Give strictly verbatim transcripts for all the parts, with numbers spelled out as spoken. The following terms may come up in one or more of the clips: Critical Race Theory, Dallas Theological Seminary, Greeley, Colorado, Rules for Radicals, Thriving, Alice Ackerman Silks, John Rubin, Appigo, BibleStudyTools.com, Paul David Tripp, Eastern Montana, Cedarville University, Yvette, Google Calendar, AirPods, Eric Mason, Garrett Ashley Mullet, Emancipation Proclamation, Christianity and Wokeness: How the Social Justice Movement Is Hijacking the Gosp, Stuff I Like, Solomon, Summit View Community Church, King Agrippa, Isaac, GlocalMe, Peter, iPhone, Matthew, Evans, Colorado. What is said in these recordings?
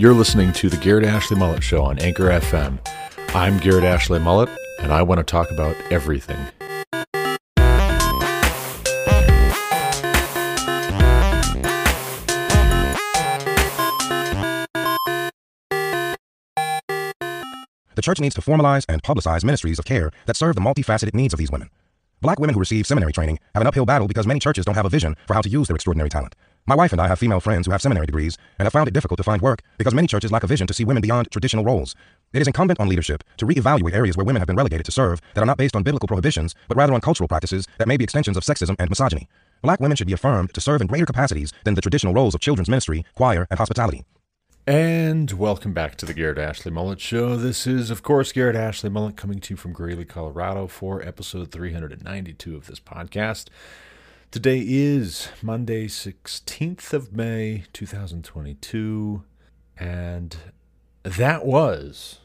You're listening to The Garrett Ashley Mullet Show on Anchor F M. I'm Garrett Ashley Mullet, and I want to talk about everything. The church needs to formalize and publicize ministries of care that serve the multifaceted needs of these women. Black women who receive seminary training have an uphill battle because many churches don't have a vision for how to use their extraordinary talent. My wife and I have female friends who have seminary degrees and have found it difficult to find work because many churches lack a vision to see women beyond traditional roles. It is incumbent on leadership to reevaluate areas where women have been relegated to serve that are not based on biblical prohibitions, but rather on cultural practices that may be extensions of sexism and misogyny. Black women should be affirmed to serve in greater capacities than the traditional roles of children's ministry, choir, and hospitality. And welcome back to the Garrett Ashley Mullet Show. This is, of course, Garrett Ashley Mullet coming to you from Greeley, Colorado for episode three hundred ninety-two of this podcast. Today is Monday, sixteenth of May, two thousand twenty-two, and that was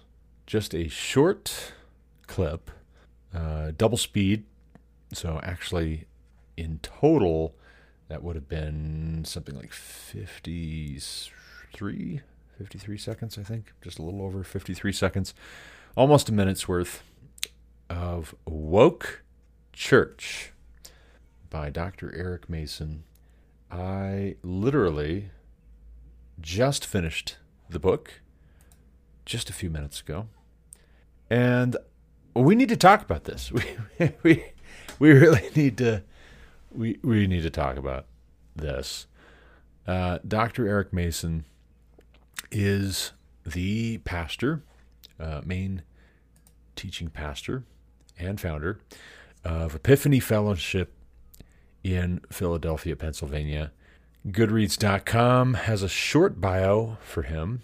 just a short clip, uh, double speed. So actually, in total, that would have been something like fifty-three seconds, I think, just a little over fifty-three seconds, almost a minute's worth of Woke Church by Doctor Eric Mason. I literally just finished the book just a few minutes ago, and we need to talk about this. We we we really need to we we need to talk about this. Uh, Doctor Eric Mason is the pastor, uh, main teaching pastor and founder of Epiphany Fellowship in Philadelphia, Pennsylvania. Goodreads dot com has a short bio for him,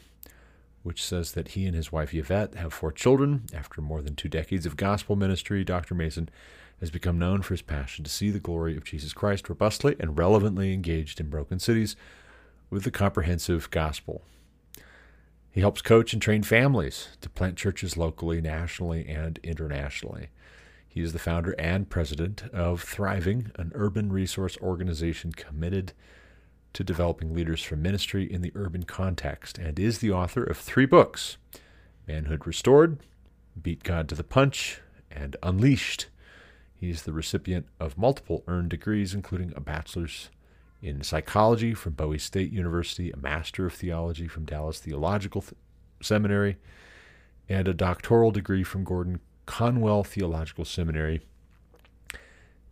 which says that he and his wife Yvette have four children. After more than two decades of gospel ministry, Doctor Mason has become known for his passion to see the glory of Jesus Christ robustly and relevantly engaged in broken cities with the comprehensive gospel. He helps coach and train families to plant churches locally, nationally, and internationally. He is the founder and president of Thriving, an urban resource organization committed to developing leaders for ministry in the urban context, and is the author of three books: Manhood Restored, Beat God to the Punch, and Unleashed. He is the recipient of multiple earned degrees, including a bachelor's in psychology from Bowie State University, a master of theology from Dallas Theological Seminary, and a doctoral degree from Gordon Conwell Theological Seminary.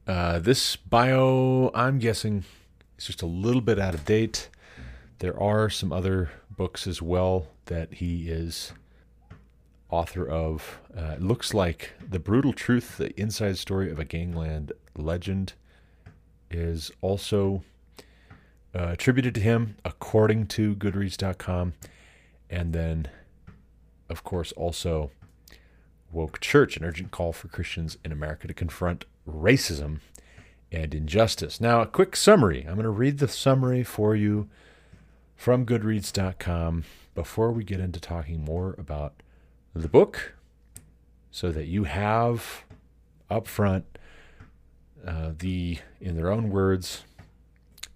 Uh, this bio, I'm guessing, is just a little bit out of date. There are some other books as well that he is author of. Uh, looks like The Brutal Truth, The Inside Story of a Gangland Legend is also uh, attributed to him, according to Goodreads dot com. And then, of course, also Woke Church, An Urgent Call for Christians in America to Confront Racism and Injustice. Now, a quick summary. I'm going to read the summary for you from Goodreads dot com before we get into talking more about the book, so that you have up front uh, the, in their own words,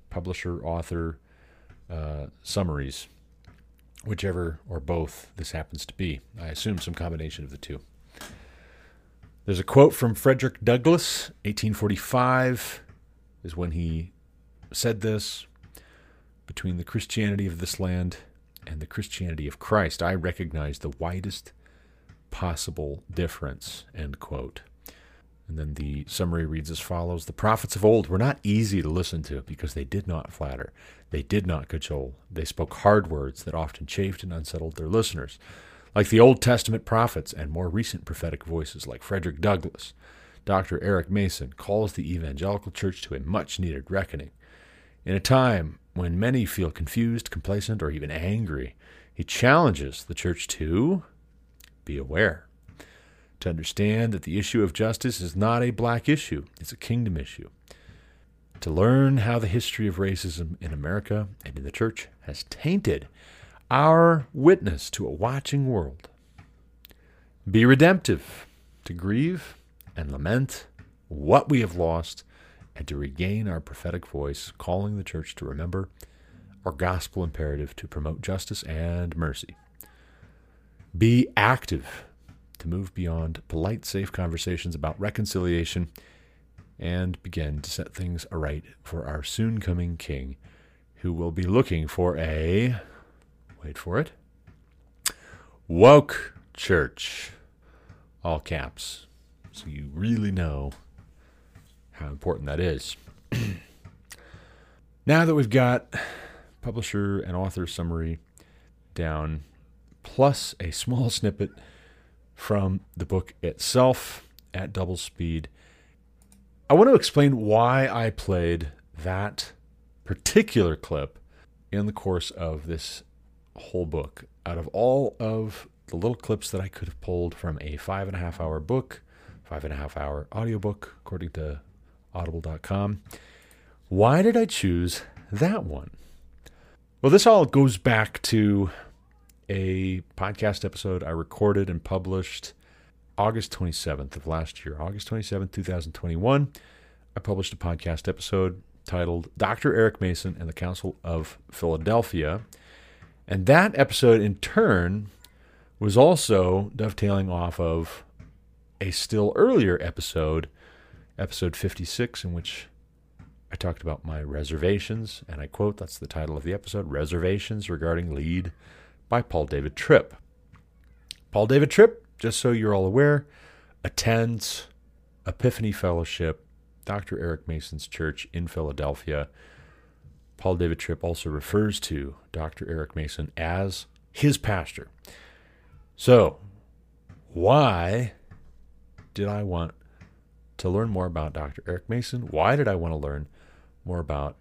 publisher, author, uh, summaries, whichever or both this happens to be. I assume some combination of the two. There's a quote from Frederick Douglass, eighteen forty-five is when he said this: "Between the Christianity of this land and the Christianity of Christ, I recognize the widest possible difference," end quote. And then the summary reads as follows: "The prophets of old were not easy to listen to because they did not flatter. They did not cajole. They spoke hard words that often chafed and unsettled their listeners. Like the Old Testament prophets and more recent prophetic voices like Frederick Douglass, Doctor Eric Mason calls the evangelical church to a much-needed reckoning. In a time when many feel confused, complacent, or even angry, he challenges the church to be aware, to understand that the issue of justice is not a black issue, it's a kingdom issue, to learn how the history of racism in America and in the church has tainted our witness to a watching world, be redemptive, to grieve and lament what we have lost, and to regain our prophetic voice, calling the church to remember or gospel imperative to promote justice and mercy. Be active to move beyond polite, safe conversations about reconciliation and begin to set things aright for our soon-coming King, who will be looking for a, wait for it, woke church, all caps, so you really know how important that is. Now that we've got publisher and author summary down, plus a small snippet from the book itself at double speed, I want to explain why I played that particular clip in the course of this whole book. Out of all of the little clips that I could have pulled from a five and a half hour book, five and a half hour audiobook, according to audible dot com, why did I choose that one? Well, this all goes back to a podcast episode I recorded and published August twenty-seventh of last year. August twenty-seventh, twenty twenty-one, I published a podcast episode titled Doctor Eric Mason and the Council of Philadelphia. And that episode, in turn, was also dovetailing off of a still earlier episode, episode fifty-six, in which I talked about my reservations, and I quote, that's the title of the episode, Reservations Regarding Lead by Paul David Tripp. Paul David Tripp, just so you're all aware, attends Epiphany Fellowship, Doctor Eric Mason's church in Philadelphia. Paul David Tripp also refers to Doctor Eric Mason as his pastor. So, why did I want to learn more about Doctor Eric Mason? Why did I want to learn more about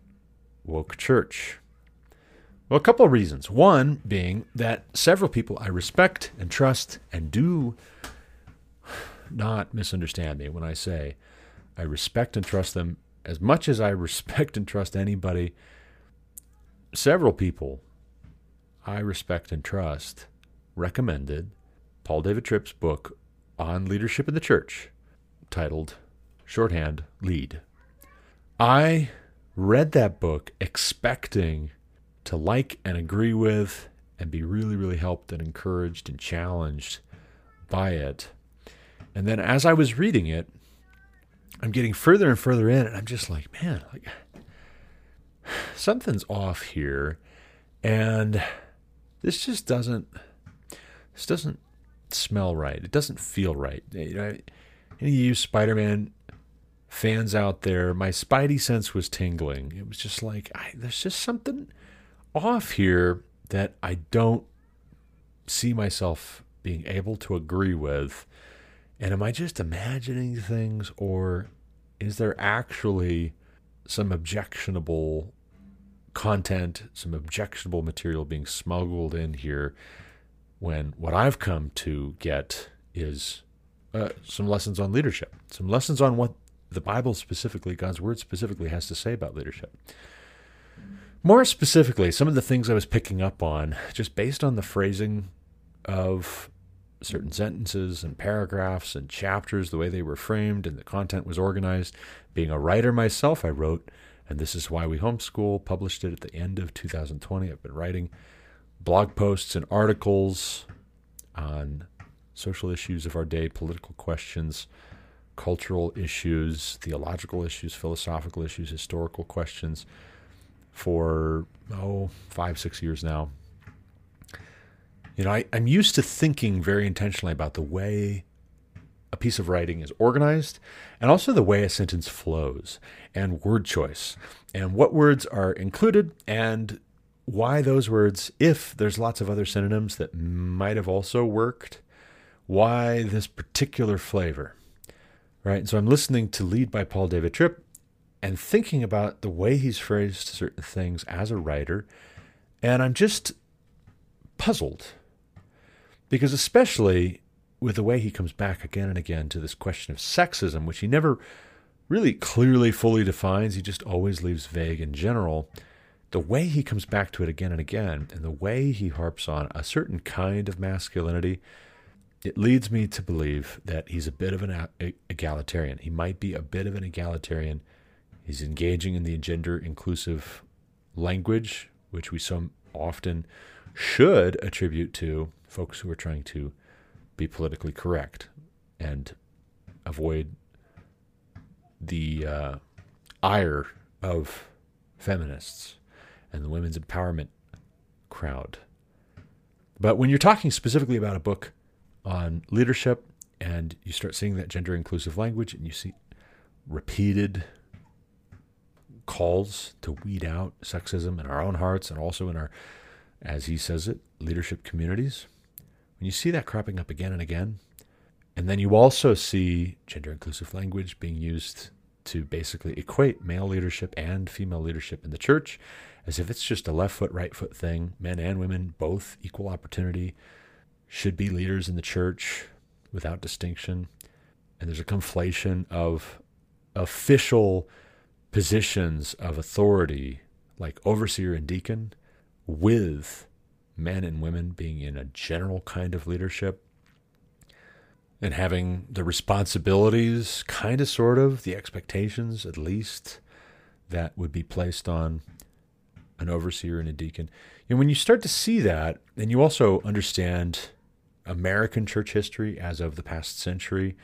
Woke Church? Well, a couple of reasons. One being that several people I respect and trust and do not misunderstand me when I say I respect and trust them as much as I respect and trust anybody. Several people I respect and trust recommended Paul David Tripp's book on leadership in the church, titled Shorthand Lead. I read that book expecting to like and agree with and be really, really helped and encouraged and challenged by it. And then as I was reading it, I'm getting further and further in, and I'm just like, man, like something's off here. And this just doesn't, this doesn't smell right. It doesn't feel right. You know, any of you Spider-Man fans out there, my Spidey sense was tingling. It was just like, I, there's just something off here that I don't see myself being able to agree with. And am I just imagining things, or is there actually some objectionable content, some objectionable material being smuggled in here when what I've come to get is uh, some lessons on leadership, some lessons on what the Bible specifically, God's Word specifically, has to say about leadership. More specifically, some of the things I was picking up on, just based on the phrasing of certain sentences and paragraphs and chapters, the way they were framed and the content was organized. Being a writer myself, I wrote, and this is Why We Homeschool, published it at the end of two thousand twenty. I've been writing blog posts and articles on social issues of our day, political questions, cultural issues, theological issues, philosophical issues, historical questions for, oh, five, six years now. You know, I, I'm used to thinking very intentionally about the way a piece of writing is organized and also the way a sentence flows and word choice and what words are included and why those words, if there's lots of other synonyms that might have also worked, why this particular flavor, right? And so I'm listening to Lead by Paul David Tripp and thinking about the way he's phrased certain things as a writer, and I'm just puzzled. Because especially with the way he comes back again and again to this question of sexism, which he never really clearly fully defines, he just always leaves vague in general, the way he comes back to it again and again, and the way he harps on a certain kind of masculinity, it leads me to believe that he's a bit of an egalitarian. He might be a bit of an egalitarian. He's engaging in the gender-inclusive language, which we some often should attribute to folks who are trying to be politically correct and avoid the uh, ire of feminists and the women's empowerment crowd. But when you're talking specifically about a book on leadership and you start seeing that gender-inclusive language and you see repeated calls to weed out sexism in our own hearts and also in our, as he says it, leadership communities, when you see that cropping up again and again, and then you also see gender-inclusive language being used to basically equate male leadership and female leadership in the church as if it's just a left foot, right foot thing. Men and women, both equal opportunity, should be leaders in the church without distinction. And there's a conflation of official positions of authority like overseer and deacon with men and women being in a general kind of leadership and having the responsibilities, kind of, sort of, the expectations at least that would be placed on an overseer and a deacon. And when you start to see that, and you also understand American church history as of the past century,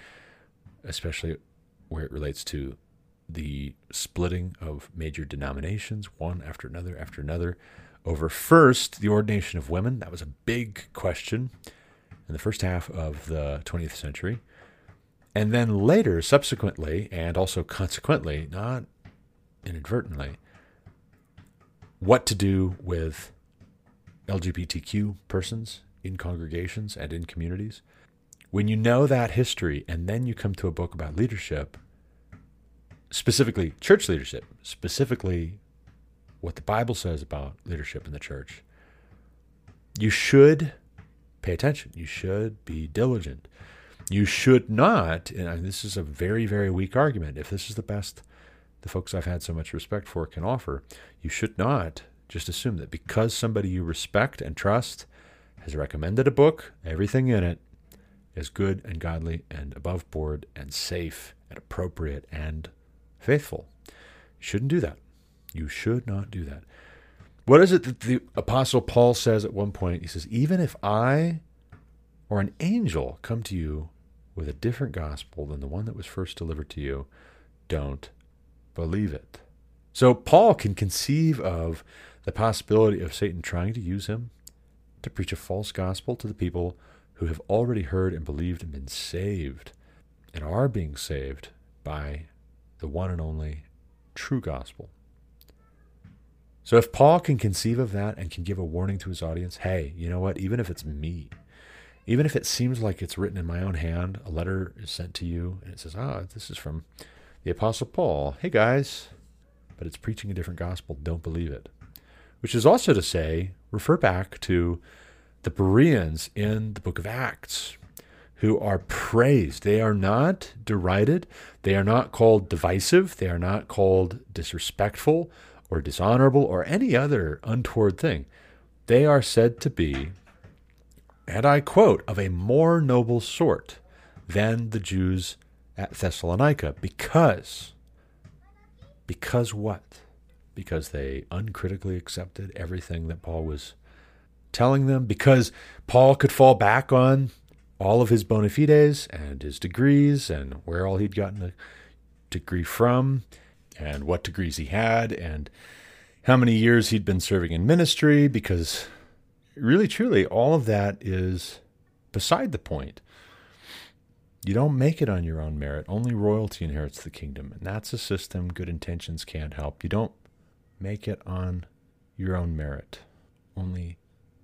especially where it relates to the splitting of major denominations, one after another after another, over first the ordination of women. That was a big question in the first half of the twentieth century. And then later, subsequently, and also consequently, not inadvertently, what to do with L G B T Q persons in congregations and in communities. When you know that history, and then you come to a book about leadership, specifically church leadership, specifically what the Bible says about leadership in the church, you should pay attention. You should be diligent. You should not, and this is a very, very weak argument, if this is the best the folks I've had so much respect for can offer, you should not just assume that because somebody you respect and trust has recommended a book, everything in it is good and godly and above board and safe and appropriate and faithful. You shouldn't do that. You should not do that. What is it that the Apostle Paul says at one point? He says, even if I or an angel come to you with a different gospel than the one that was first delivered to you, don't believe it. So Paul can conceive of the possibility of Satan trying to use him to preach a false gospel to the people who have already heard and believed and been saved and are being saved by the one and only true gospel. So if Paul can conceive of that and can give a warning to his audience, hey, you know what, even if it's me, even if it seems like it's written in my own hand, a letter is sent to you and it says, ah, this is from the Apostle Paul, hey guys, but it's preaching a different gospel, don't believe it. Which is also to say, refer back to the Bereans in the book of Acts, who are praised. They are not derided. They are not called divisive. They are not called disrespectful or dishonorable, or any other untoward thing. They are said to be, and I quote, of a more noble sort than the Jews at Thessalonica, because, because what? Because they uncritically accepted everything that Paul was telling them, because Paul could fall back on all of his bona fides and his degrees and where all he'd gotten a degree from, and what degrees he had, and how many years he'd been serving in ministry, because really, truly, all of that is beside the point. You don't make it on your own merit. Only royalty inherits the kingdom, and that's a system good intentions can't help. You don't make it on your own merit. Only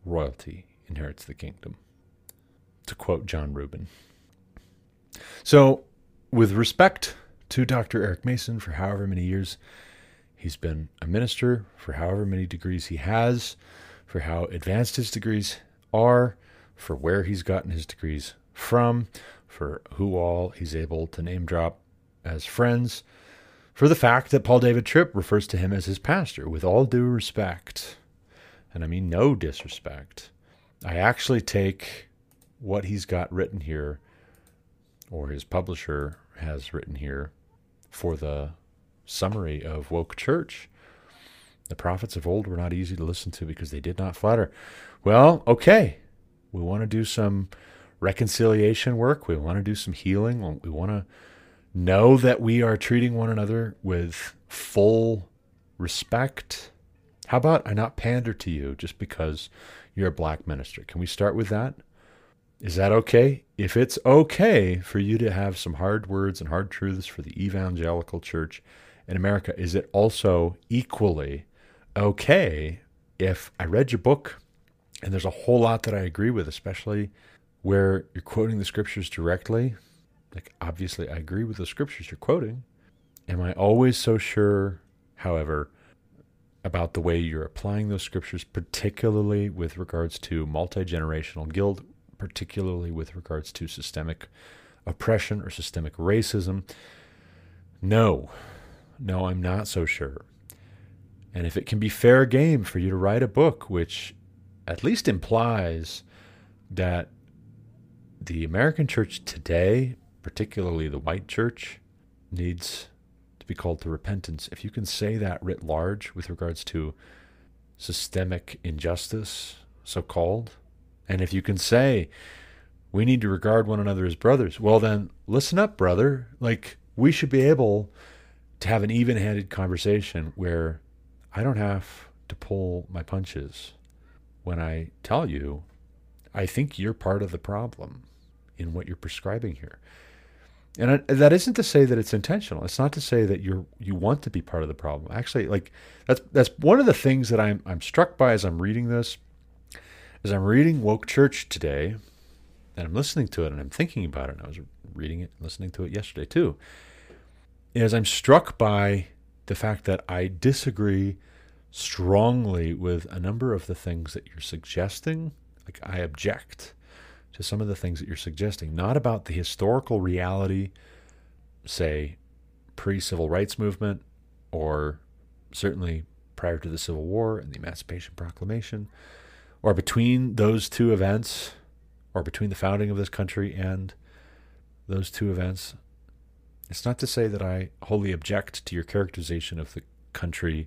royalty inherits the kingdom, to quote John Rubin. So, with respect to Doctor Eric Mason, for however many years he's been a minister, for however many degrees he has, for how advanced his degrees are, for where he's gotten his degrees from, for who all he's able to name drop as friends, for the fact that Paul David Tripp refers to him as his pastor, with all due respect, and I mean no disrespect, I actually take what he's got written here, or his publisher has written here, for the summary of Woke Church The prophets of old were not easy to listen to because they did not flatter. Well, okay. We want to do some reconciliation work. We want to do some healing. We want to know that we are treating one another with full respect. How about I not pander to you just because you're a black minister? Can we start with that? Is that okay? If it's okay for you to have some hard words and hard truths for the evangelical church in America, is it also equally okay if I read your book and there's a whole lot that I agree with, especially where you're quoting the scriptures directly? Like, obviously, I agree with the scriptures you're quoting. Am I always so sure, however, about the way you're applying those scriptures, particularly with regards to multi-generational guilt, particularly with regards to systemic oppression or systemic racism? No, no, I'm not so sure. And if it can be fair game for you to write a book, which at least implies that the American church today, particularly the white church, needs to be called to repentance. If you can say that writ large with regards to systemic injustice, so-called, and if you can say, we need to regard one another as brothers, well then, listen up, brother. Like, we should be able to have an even-handed conversation where I don't have to pull my punches when I tell you, I think you're part of the problem in what you're prescribing here. And I, that isn't to say that it's intentional. It's not to say that you're you want to be part of the problem. Actually, like that's that's one of the things that I'm I'm struck by as I'm reading this. As I'm reading Woke Church today, and I'm listening to it, and I'm thinking about it, and I was reading it and listening to it yesterday too, is I'm struck by the fact that I disagree strongly with a number of the things that you're suggesting. Like, I object to some of the things that you're suggesting, not about the historical reality, say, pre-Civil Rights Movement, or certainly prior to the Civil War and the Emancipation Proclamation, or between those two events, or between the founding of this country and those two events. It's not to say that I wholly object to your characterization of the country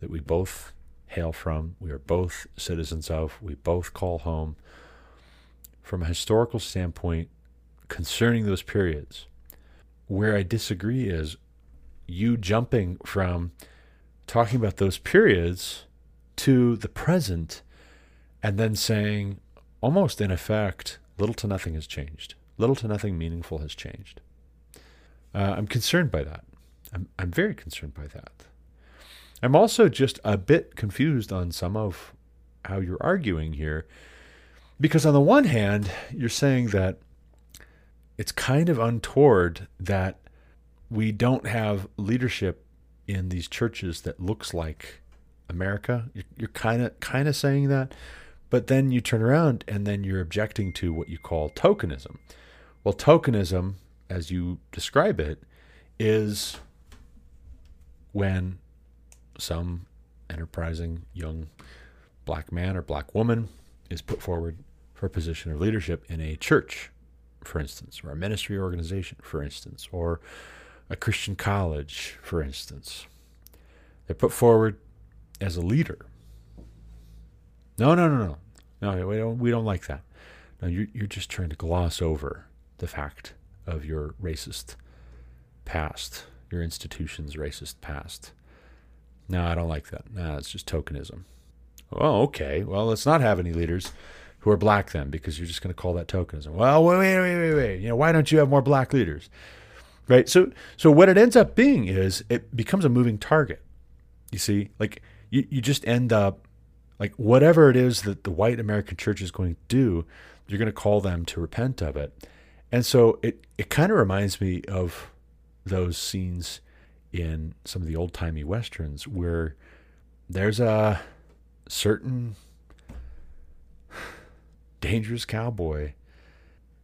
that we both hail from, we are both citizens of, we both call home. From a historical standpoint, concerning those periods, where I disagree is you jumping from talking about those periods to the present and then saying, almost in effect, little to nothing has changed. Little to nothing meaningful has changed. Uh, I'm concerned by that. I'm, I'm very concerned by that. I'm also just a bit confused on some of how you're arguing here. Because on the one hand, you're saying that it's kind of untoward that we don't have leadership in these churches that looks like America. You're kind of kind of saying that. But then you turn around and then you're objecting to what you call tokenism. Well, tokenism, as you describe it, is when some enterprising young black man or black woman is put forward for a position of leadership in a church, for instance, or a ministry organization, for instance, or a Christian college, for instance. They're put forward as a leader. No, no, no, no. No, we don't, we don't like that. No, you're, you're just trying to gloss over the fact of your racist past, your institution's racist past. No, I don't like that. No, it's just tokenism. Well, okay. Well, let's not have any leaders who are black then, because you're just going to call that tokenism. Well, wait, wait, wait, wait, wait. You know, why don't you have more black leaders? Right? So, so what it ends up being is it becomes a moving target. You see, like you, you just end up like whatever it is that the white American church is going to do, you're going to call them to repent of it. And so it, it kind of reminds me of those scenes in some of the old-timey Westerns where there's a certain dangerous cowboy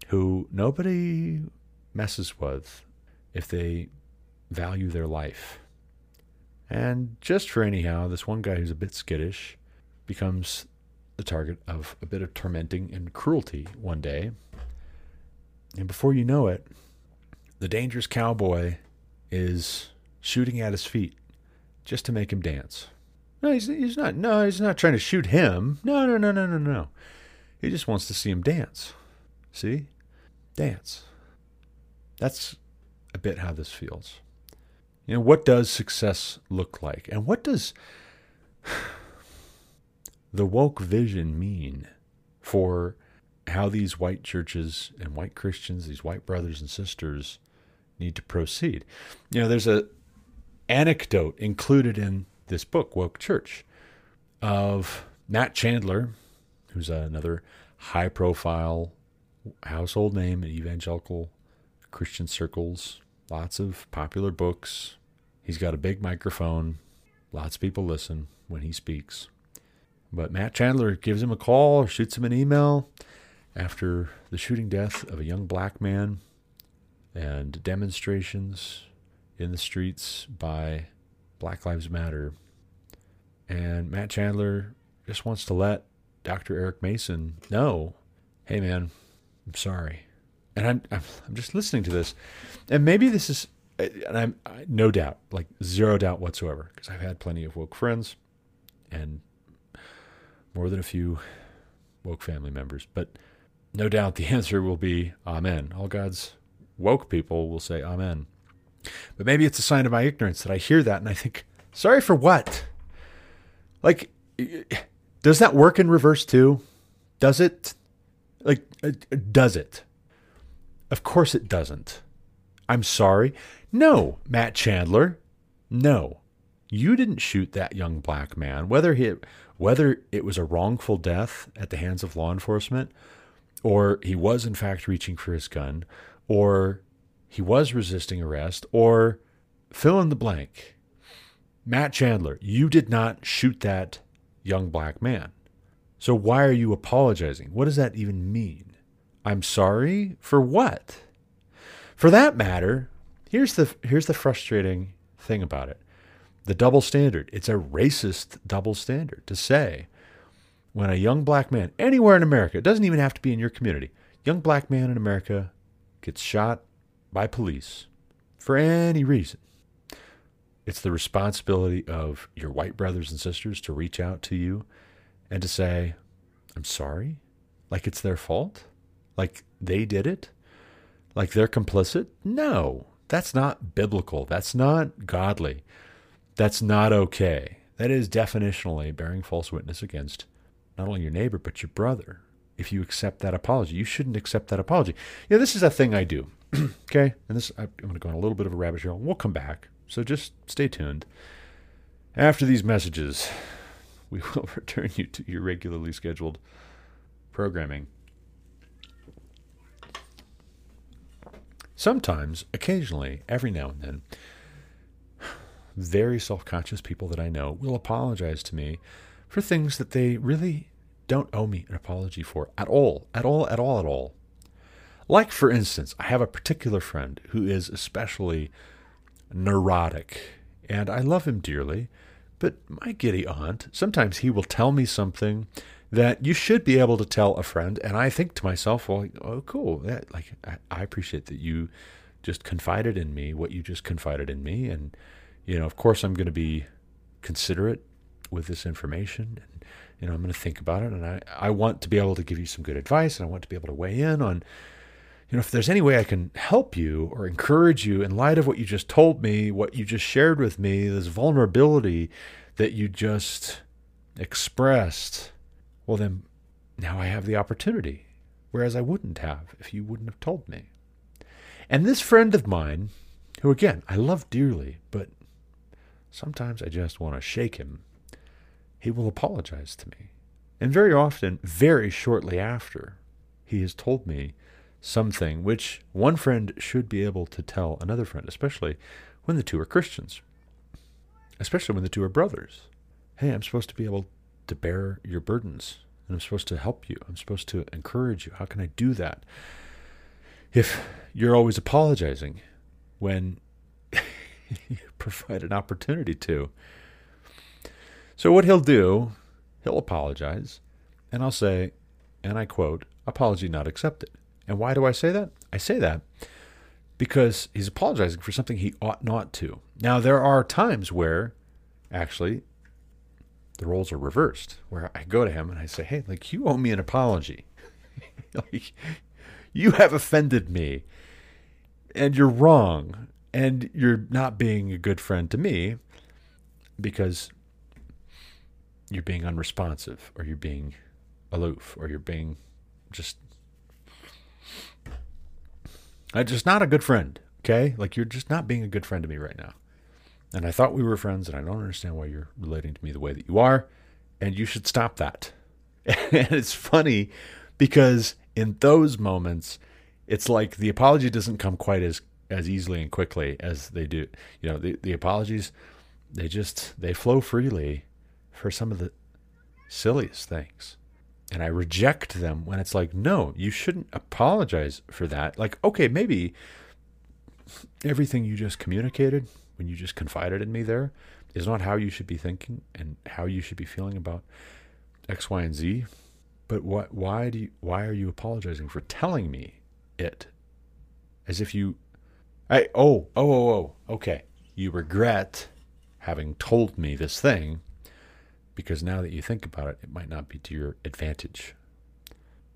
who nobody messes with if they value their life. And just for anyhow, this one guy who's a bit skittish becomes the target of a bit of tormenting and cruelty one day. And before you know it, the dangerous cowboy is shooting at his feet just to make him dance. No, he's, he's not. No, he's not trying to shoot him. No, no, no, no, no, no. He just wants to see him dance. See? Dance. That's a bit how this feels. You know, what does success look like? And what does the woke vision mean for how these white churches and white Christians, these white brothers and sisters, need to proceed? You know, there's a anecdote included in this book, Woke Church, of Matt Chandler, who's another high-profile household name in evangelical Christian circles, lots of popular books. He's got a big microphone. Lots of people listen when he speaks. But Matt Chandler gives him a call or shoots him an email after the shooting death of a young black man and demonstrations in the streets by Black Lives Matter. And Matt Chandler just wants to let Doctor Eric Mason know, hey man, I'm sorry. And I'm I'm, I'm just listening to this, and maybe this is, and I'm I, no doubt, like zero doubt whatsoever, because I've had plenty of woke friends and more than a few woke family members, but no doubt the answer will be amen. All God's woke people will say amen. But maybe it's a sign of my ignorance that I hear that and I think, sorry for what? Like, does that work in reverse too? Does it? Like, does it? Of course it doesn't. I'm sorry. No, Matt Chandler. No, you didn't shoot that young black man. Whether he, whether it was a wrongful death at the hands of law enforcement, or he was in fact reaching for his gun, or he was resisting arrest, or fill in the blank. Matt Chandler, you did not shoot that young black man. So why are you apologizing? What does that even mean? I'm sorry for what? For that matter, here's the here's the frustrating thing about it. The double standard. It's a racist double standard to say when a young black man anywhere in America, it doesn't even have to be in your community, young black man in America gets shot by police for any reason, it's the responsibility of your white brothers and sisters to reach out to you and to say, I'm sorry, like it's their fault, like they did it, like they're complicit. No, that's not biblical. That's not godly. That's not okay. That is definitionally bearing false witness against not only your neighbor, but your brother. If you accept that apology, you shouldn't accept that apology. You know, this is a thing I do. Okay, and this, I'm going to go on a little bit of a rabbit trail, and we'll come back, so just stay tuned. After these messages, we will return you to your regularly scheduled programming. Sometimes, occasionally, every now and then, very self-conscious people that I know will apologize to me for things that they really don't owe me an apology for at all, at all, at all, at all. Like, for instance, I have a particular friend who is especially neurotic, and I love him dearly, but my giddy aunt, sometimes he will tell me something that you should be able to tell a friend, and I think to myself, well, oh, cool, that, like, I, I appreciate that you just confided in me, what you just confided in me, and, you know, of course I'm going to be considerate with this information, and, you know, I'm going to think about it, and I, I want to be able to give you some good advice, and I want to be able to weigh in on, you know, if there's any way I can help you or encourage you in light of what you just told me, what you just shared with me, this vulnerability that you just expressed, well, then now I have the opportunity, whereas I wouldn't have if you wouldn't have told me. And this friend of mine, who, again, I love dearly, but sometimes I just want to shake him, he will apologize to me. And very often, very shortly after, he has told me something which one friend should be able to tell another friend, especially when the two are Christians, especially when the two are brothers. Hey, I'm supposed to be able to bear your burdens, and I'm supposed to help you. I'm supposed to encourage you. How can I do that if you're always apologizing when you provide an opportunity to? So what he'll do, he'll apologize, and I'll say, and I quote, apology not accepted. And why do I say that? I say that because he's apologizing for something he ought not to. Now, there are times where, actually, the roles are reversed, where I go to him and I say, hey, like, you owe me an apology. Like, you have offended me, and you're wrong, and you're not being a good friend to me because you're being unresponsive, or you're being aloof, or you're being just, I just not a good friend. Okay. Like, you're just not being a good friend to me right now. And I thought we were friends, and I don't understand why you're relating to me the way that you are, and you should stop that. And it's funny because in those moments, it's like the apology doesn't come quite as, as easily and quickly as they do. You know, the, the apologies, they just, they flow freely for some of the silliest things. And I reject them when it's like, no, you shouldn't apologize for that. Like, okay, maybe everything you just communicated when you just confided in me there is not how you should be thinking and how you should be feeling about X, Y, and Z. But what, why do you, why are you apologizing for telling me it? As if you, I, oh, oh, oh, oh, okay. You regret having told me this thing because now that you think about it, it might not be to your advantage.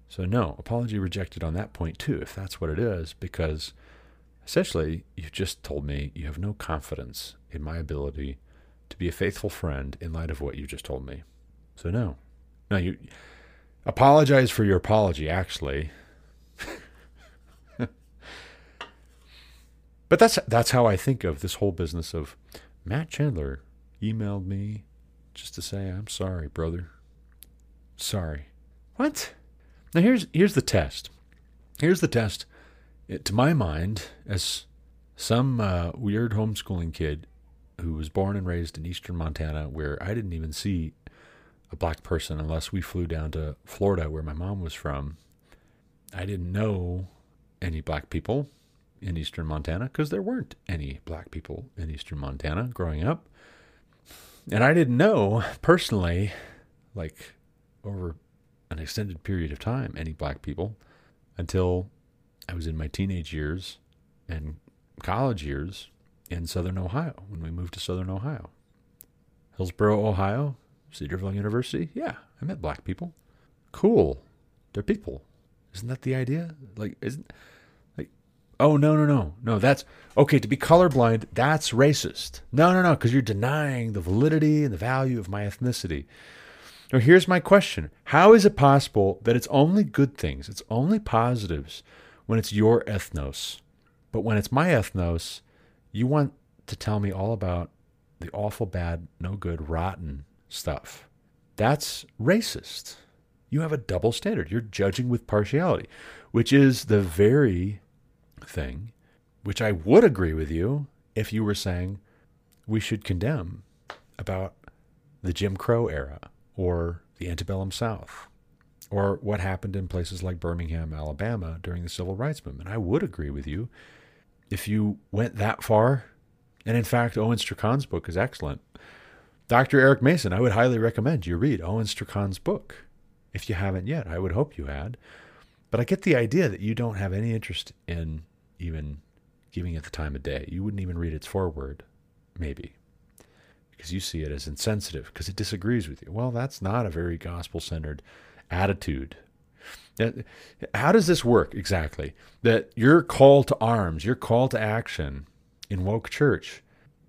So no, apology rejected on that point too, if that's what it is, because essentially, you just told me you have no confidence in my ability to be a faithful friend in light of what you just told me. So no. No, you apologize for your apology, actually. But that's that's how I think of this whole business of Matt Chandler emailed me just to say, I'm sorry, brother. Sorry. What? Now here's here's the test. Here's the test. It, to my mind, as some uh, weird homeschooling kid who was born and raised in Eastern Montana, where I didn't even see a black person unless we flew down to Florida, where my mom was from, I didn't know any black people in Eastern Montana because there weren't any black people in Eastern Montana growing up. And I didn't know personally, like over an extended period of time, any black people until I was in my teenage years and college years in Southern Ohio when we moved to Southern Ohio. Hillsboro, Ohio, Cedarville University. Yeah, I met black people. Cool. They're people. Isn't that the idea? Like, isn't, like, oh, no, no, no. No, that's, okay, to be colorblind, that's racist. No, no, no, because you're denying the validity and the value of my ethnicity. Now, here's my question. How is it possible that it's only good things, it's only positives, when it's your ethnos? But when it's my ethnos, you want to tell me all about the awful, bad, no good, rotten stuff. That's racist. You have a double standard. You're judging with partiality, which is the very thing which I would agree with you if you were saying we should condemn about the Jim Crow era or the antebellum South, or what happened in places like Birmingham, Alabama during the Civil Rights Movement. I would agree with you if you went that far. And in fact, Owen Strachan's book is excellent. Doctor Eric Mason, I would highly recommend you read Owen Strachan's book. If you haven't yet, I would hope you had. But I get the idea that you don't have any interest in even giving it the time of day. You wouldn't even read its foreword, maybe, because you see it as insensitive, because it disagrees with you. Well, that's not a very gospel-centered attitude. How does this work exactly? That your call to arms, your call to action in woke church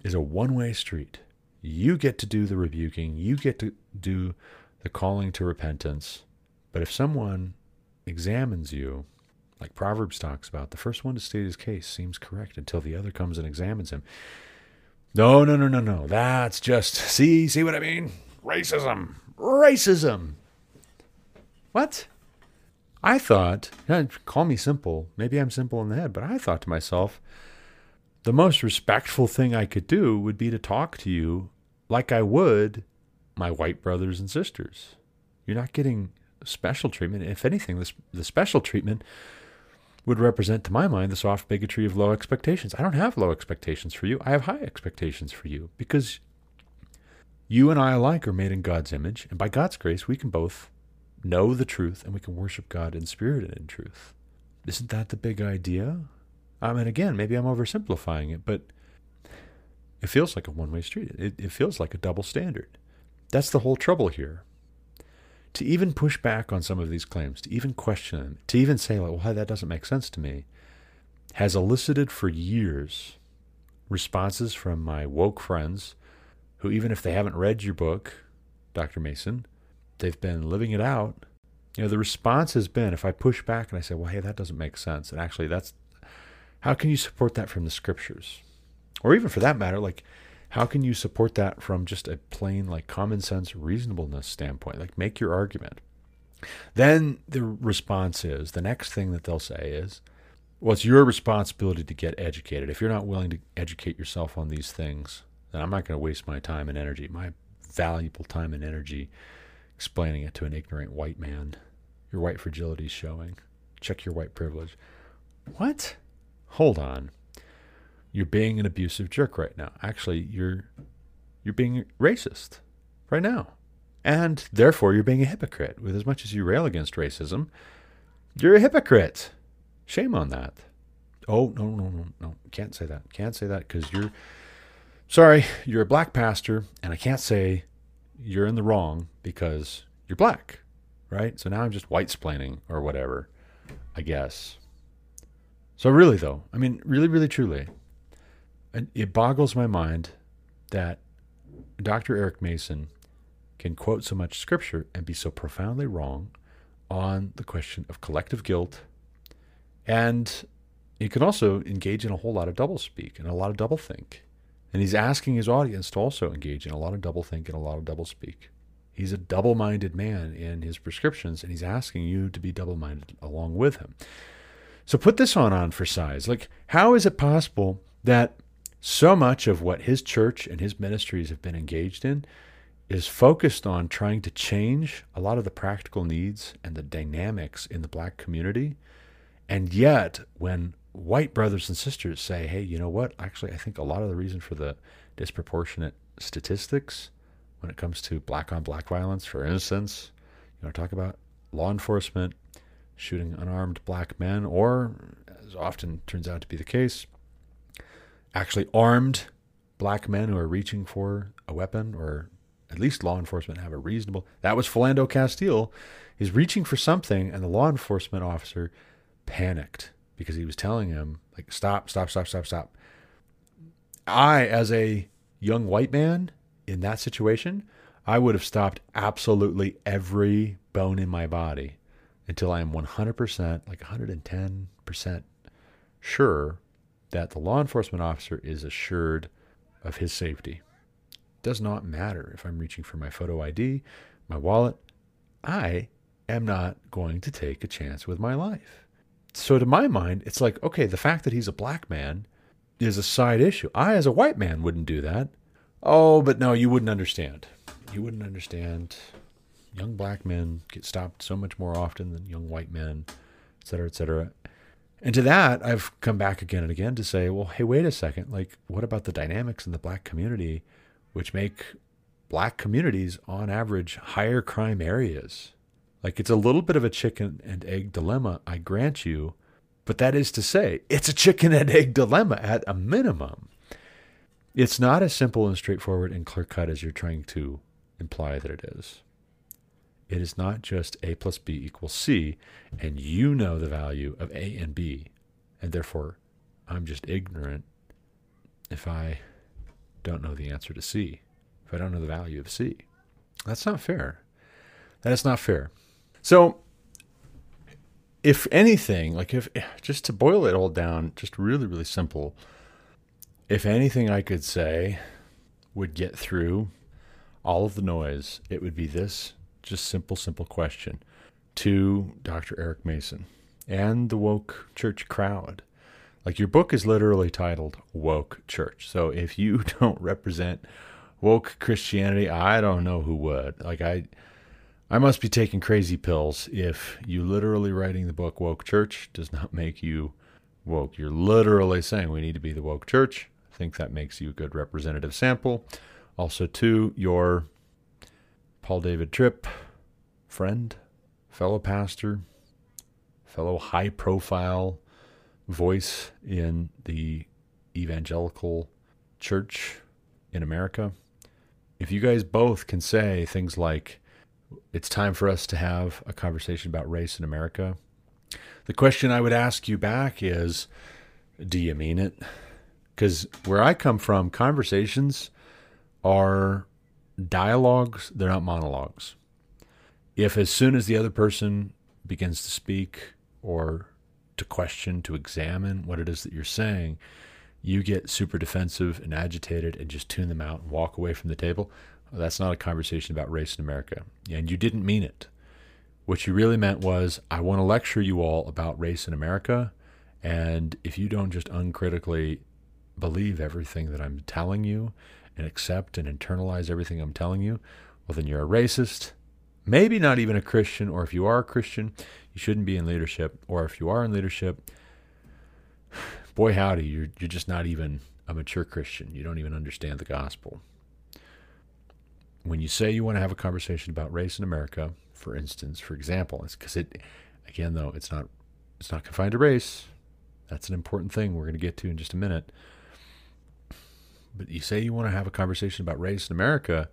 is a one-way street. You get to do the rebuking. You get to do the calling to repentance. But if someone examines you, like Proverbs talks about, the first one to state his case seems correct until the other comes and examines him. No, no, no, no, no. That's just, see, see what I mean? Racism. Racism. What? I thought, call me simple, maybe I'm simple in the head, but I thought to myself, the most respectful thing I could do would be to talk to you like I would my white brothers and sisters. You're not getting special treatment. If anything, this, the special treatment would represent, to my mind, the soft bigotry of low expectations. I don't have low expectations for you. I have high expectations for you because you and I alike are made in God's image, and by God's grace, we can both know the truth, and we can worship God in spirit and in truth. Isn't that the big idea? I mean, again, maybe I'm oversimplifying it, but it feels like a one-way street. It, it feels like a double standard. That's the whole trouble here. To even push back on some of these claims, to even question, to even say, like, well, that doesn't make sense to me, has elicited for years responses from my woke friends who, even if they haven't read your book, Doctor Mason, they've been living it out. You know, the response has been, if I push back and I say, well, hey, that doesn't make sense, and actually that's, how can you support that from the scriptures? Or even for that matter, like, how can you support that from just a plain, like, common sense reasonableness standpoint? Like, make your argument. Then the response is, the next thing that they'll say is, well, it's your responsibility to get educated. If you're not willing to educate yourself on these things, then I'm not going to waste my time and energy, my valuable time and energy, explaining it to an ignorant white man. Your white fragility is showing. Check your white privilege. What? Hold on. You're being an abusive jerk right now. Actually, you're you're being racist right now. And therefore, you're being a hypocrite. With as much as you rail against racism, you're a hypocrite. Shame on that. Oh, no, no, no, no. Can't say that. Can't say that because you're, sorry, you're a black pastor, and I can't say you're in the wrong because you're black, right? So now I'm just whitesplaining or whatever, I guess. So really, though, I mean, really, really, truly, it boggles my mind that Doctor Eric Mason can quote so much scripture and be so profoundly wrong on the question of collective guilt. And he can also engage in a whole lot of doublespeak and a lot of doublethink. And he's asking his audience to also engage in a lot of doublethink and a lot of doublespeak. He's a double-minded man in his prescriptions, and he's asking you to be double-minded along with him. So put this on on for size. Like, how is it possible that so much of what his church and his ministries have been engaged in is focused on trying to change a lot of the practical needs and the dynamics in the black community? And yet, when white brothers and sisters say, hey, you know what? Actually, I think a lot of the reason for the disproportionate statistics when it comes to black-on-black violence, for instance, you know, talk about law enforcement shooting unarmed black men, or, as often turns out to be the case, actually armed black men who are reaching for a weapon, or at least law enforcement have a reasonable... That was Philando Castile. He's reaching for something, and the law enforcement officer panicked because he was telling him, like, stop, stop, stop, stop, stop. I, as a young white man in that situation, I would have stopped absolutely every bone in my body until I am one hundred percent, like one hundred ten percent sure that the law enforcement officer is assured of his safety. It does not matter if I'm reaching for my photo I D, my wallet. I am not going to take a chance with my life. So to my mind, it's like, okay, the fact that he's a black man is a side issue. I, as a white man, wouldn't do that. Oh, but no, you wouldn't understand. You wouldn't understand. Young black men get stopped so much more often than young white men, et cetera, et cetera. And to that, I've come back again and again to say, well, hey, wait a second. Like, what about the dynamics in the black community, which make black communities, on average, higher crime areas? Like, it's a little bit of a chicken and egg dilemma, I grant you. But that is to say, it's a chicken and egg dilemma at a minimum. It's not as simple and straightforward and clear-cut as you're trying to imply that it is. It is not just A plus B equals C, and you know the value of A and B, and therefore I'm just ignorant if I don't know the answer to C, if I don't know the value of C. That's not fair. That is not fair. So if anything, like if, just to boil it all down, just really, really simple, if anything I could say would get through all of the noise, it would be this just simple, simple question to Doctor Eric Mason and the woke church crowd. Like, your book is literally titled Woke Church. So if you don't represent woke Christianity, I don't know who would. Like, I I must be taking crazy pills if you literally writing the book Woke Church does not make you woke. You're literally saying we need to be the woke church. I think that makes you a good representative sample. Also, too, your Paul David Tripp, friend, fellow pastor, fellow high-profile voice in the evangelical church in America, if you guys both can say things like, it's time for us to have a conversation about race in America, the question I would ask you back is, do you mean it? Because where I come from, conversations are dialogues, they're not monologues. If as soon as the other person begins to speak or to question, to examine what it is that you're saying, you get super defensive and agitated and just tune them out and walk away from the table, that's not a conversation about race in America. And you didn't mean it. What you really meant was, I want to lecture you all about race in America, and if you don't just uncritically believe everything that I'm telling you and accept and internalize everything I'm telling you, well, then you're a racist, maybe not even a Christian, or if you are a Christian, you shouldn't be in leadership, or if you are in leadership, boy howdy, you're, you're just not even a mature Christian. You don't even understand the gospel. When you say you want to have a conversation about race in America, for instance, for example, it's because it, again, though, it's not, it's not confined to race. That's an important thing we're going to get to in just a minute. But you say you want to have a conversation about race in America,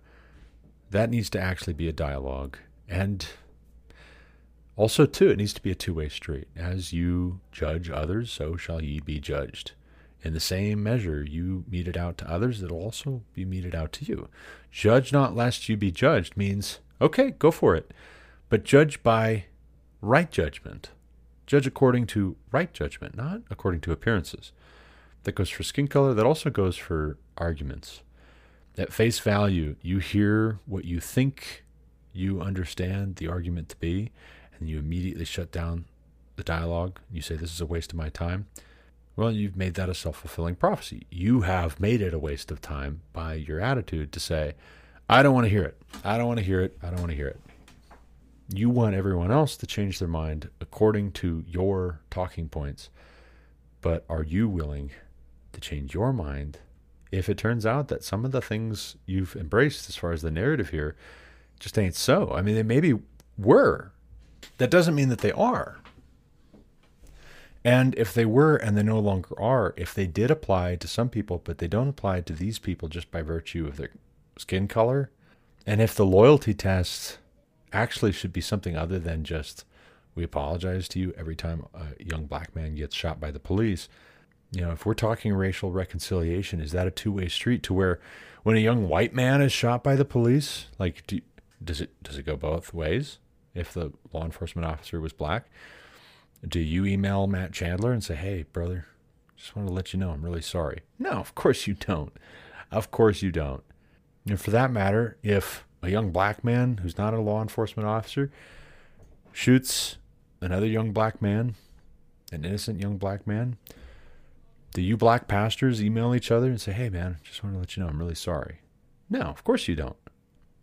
that needs to actually be a dialogue. And also, too, it needs to be a two-way street. As you judge others, so shall ye be judged. In the same measure you mete it out to others, it'll also be meted out to you. Judge not lest you be judged means, okay, go for it. But judge by right judgment. Judge according to right judgment, not according to appearances. That goes for skin color. That also goes for arguments. At face value, you hear what you think you understand the argument to be, and you immediately shut down the dialogue. You say, this is a waste of my time. Well, you've made that a self-fulfilling prophecy. You have made it a waste of time by your attitude to say, I don't want to hear it. I don't want to hear it. I don't want to hear it. You want everyone else to change their mind according to your talking points. But are you willing to change your mind if it turns out that some of the things you've embraced as far as the narrative here just ain't so? I mean, they maybe were. That doesn't mean that they are. And if they were and they no longer are, if they did apply to some people, but they don't apply to these people just by virtue of their skin color, and if the loyalty test actually should be something other than just, we apologize to you every time a young black man gets shot by the police. You know, if we're talking racial reconciliation, is that a two-way street to where when a young white man is shot by the police, like, do, does it does it go both ways? If the law enforcement officer was black, do you email Matt Chandler and say, hey, brother, just want to let you know I'm really sorry? No, of course you don't. Of course you don't. And for that matter, if a young black man who's not a law enforcement officer shoots another young black man, an innocent young black man, do you black pastors email each other and say, hey, man, just want to let you know I'm really sorry? No, of course you don't.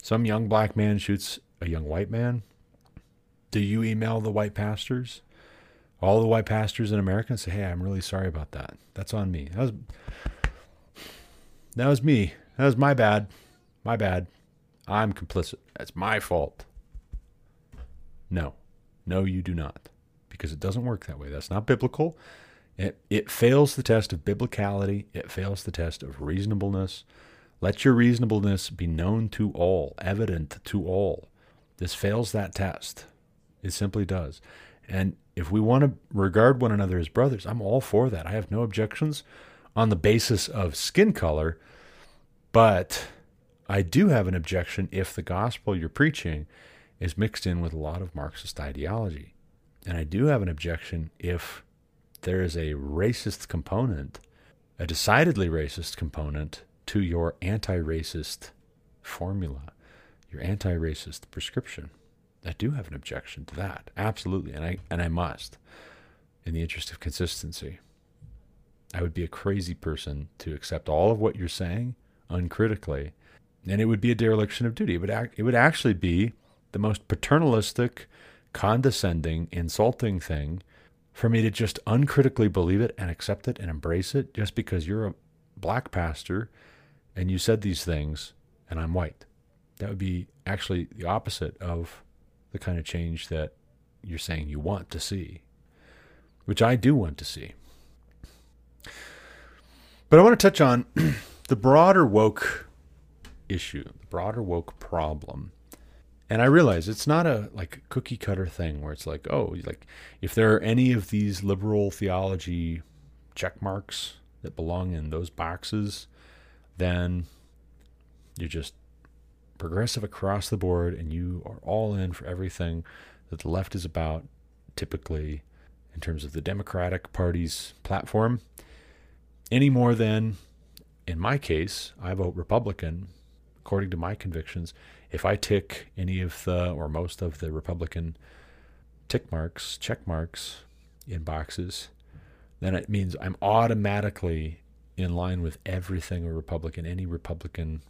Some young black man shoots a young white man. Do you email the white pastors? All the white pastors in America and say, hey, I'm really sorry about that. That's on me. That was, that was me. That was my bad. My bad. I'm complicit. That's my fault. No. No, you do not. Because it doesn't work that way. That's not biblical. It, it fails the test of biblicality. It fails the test of reasonableness. Let your reasonableness be known to all, evident to all. This fails that test. It simply does. And if we want to regard one another as brothers, I'm all for that. I have no objections on the basis of skin color, but I do have an objection if the gospel you're preaching is mixed in with a lot of Marxist ideology. And I do have an objection if there is a racist component, a decidedly racist component to your anti-racist formula, your anti-racist prescription. I do have an objection to that, absolutely, and I and I must, in the interest of consistency. I would be a crazy person to accept all of what you're saying uncritically, and it would be a dereliction of duty. It would act, it would actually be the most paternalistic, condescending, insulting thing for me to just uncritically believe it and accept it and embrace it just because you're a black pastor and you said these things and I'm white. That would be actually the opposite of the kind of change that you're saying you want to see, which I do want to see. But I want to touch on the broader woke issue, the broader woke problem. And I realize it's not a like cookie cutter thing where it's like, oh, like if there are any of these liberal theology check marks that belong in those boxes, then you're just progressive across the board and you are all in for everything that the left is about, typically in terms of the Democratic Party's platform, any more than in my case, I vote Republican according to my convictions. If I tick any of the, or most of the Republican tick marks, check marks in boxes, then it means I'm automatically in line with everything a Republican, any Republican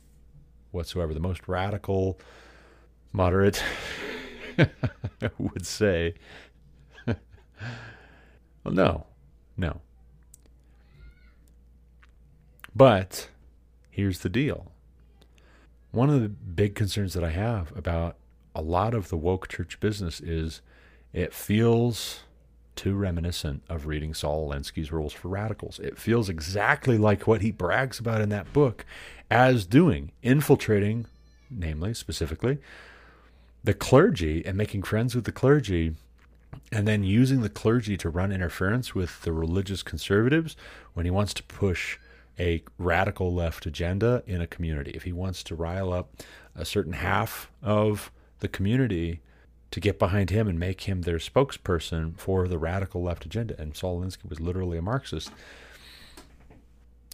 whatsoever, the most radical moderate would say. Well, no, no. But here's the deal. One of the big concerns that I have about a lot of the woke church business is it feels too reminiscent of reading Saul Alinsky's Rules for Radicals. It feels exactly like what he brags about in that book as doing, infiltrating, namely, specifically, the clergy and making friends with the clergy and then using the clergy to run interference with the religious conservatives when he wants to push a radical left agenda in a community. If he wants to rile up a certain half of the community to get behind him and make him their spokesperson for the radical left agenda, and Saul Alinsky was literally a Marxist,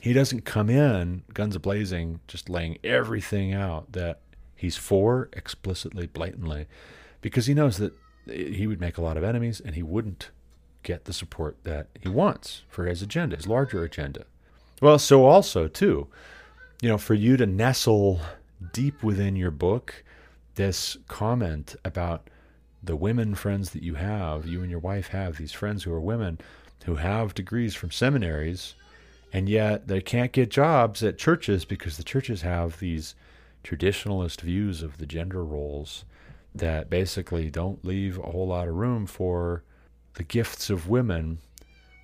he doesn't come in guns a-blazing, just laying everything out that he's for explicitly, blatantly, because he knows that he would make a lot of enemies and he wouldn't get the support that he wants for his agenda, his larger agenda. Well, so also, too, you know, for you to nestle deep within your book this comment about the women friends that you have, you and your wife have, these friends who are women who have degrees from seminaries, and yet they can't get jobs at churches because the churches have these traditionalist views of the gender roles that basically don't leave a whole lot of room for the gifts of women.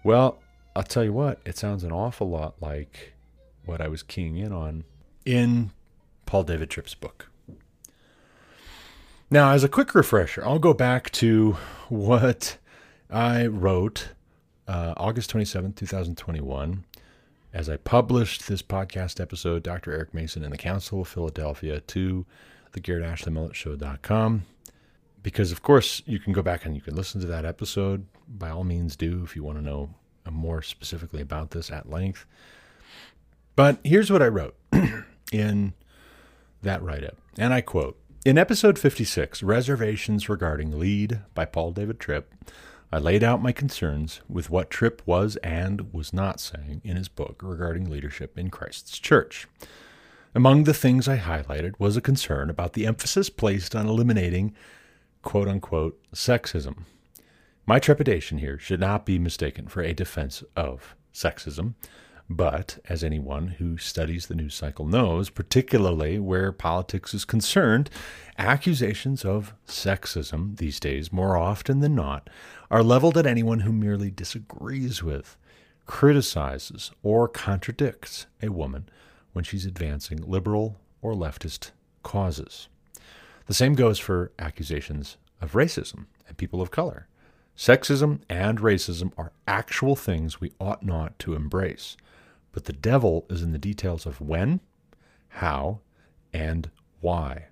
Well, I'll tell you what, it sounds an awful lot like what I was keying in on in Paul David Tripp's book. Now, as a quick refresher, I'll go back to what I wrote uh, August twenty-seventh, twenty twenty-one, as I published this podcast episode, Doctor Eric Mason and the Council of Philadelphia, to the Garrett Ashley Mullet Show dot com. Because, of course, you can go back and you can listen to that episode. By all means, do if you want to know more specifically about this at length. But here's what I wrote in that write-up, and I quote, "In episode fifty-six, Reservations Regarding Lead by Paul David Tripp, I laid out my concerns with what Tripp was and was not saying in his book regarding leadership in Christ's church. Among the things I highlighted was a concern about the emphasis placed on eliminating quote-unquote sexism. My trepidation here should not be mistaken for a defense of sexism, but, as anyone who studies the news cycle knows, particularly where politics is concerned, accusations of sexism these days, more often than not, are leveled at anyone who merely disagrees with, criticizes, or contradicts a woman when she's advancing liberal or leftist causes. The same goes for accusations of racism and people of color. Sexism and racism are actual things we ought not to embrace, but the devil is in the details of when, how, and why.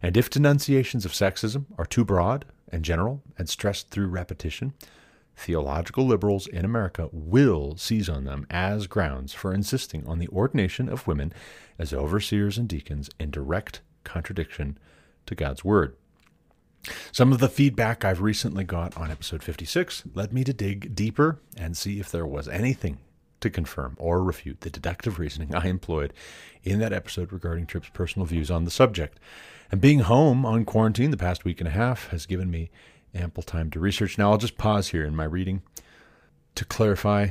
And if denunciations of sexism are too broad and general and stressed through repetition, theological liberals in America will seize on them as grounds for insisting on the ordination of women as overseers and deacons in direct contradiction to God's word. Some of the feedback I've recently got on episode fifty-six led me to dig deeper and see if there was anything to confirm or refute the deductive reasoning I employed in that episode regarding Tripp's personal views on the subject. And being home on quarantine the past week and a half has given me ample time to research. Now I'll just pause here in my reading to clarify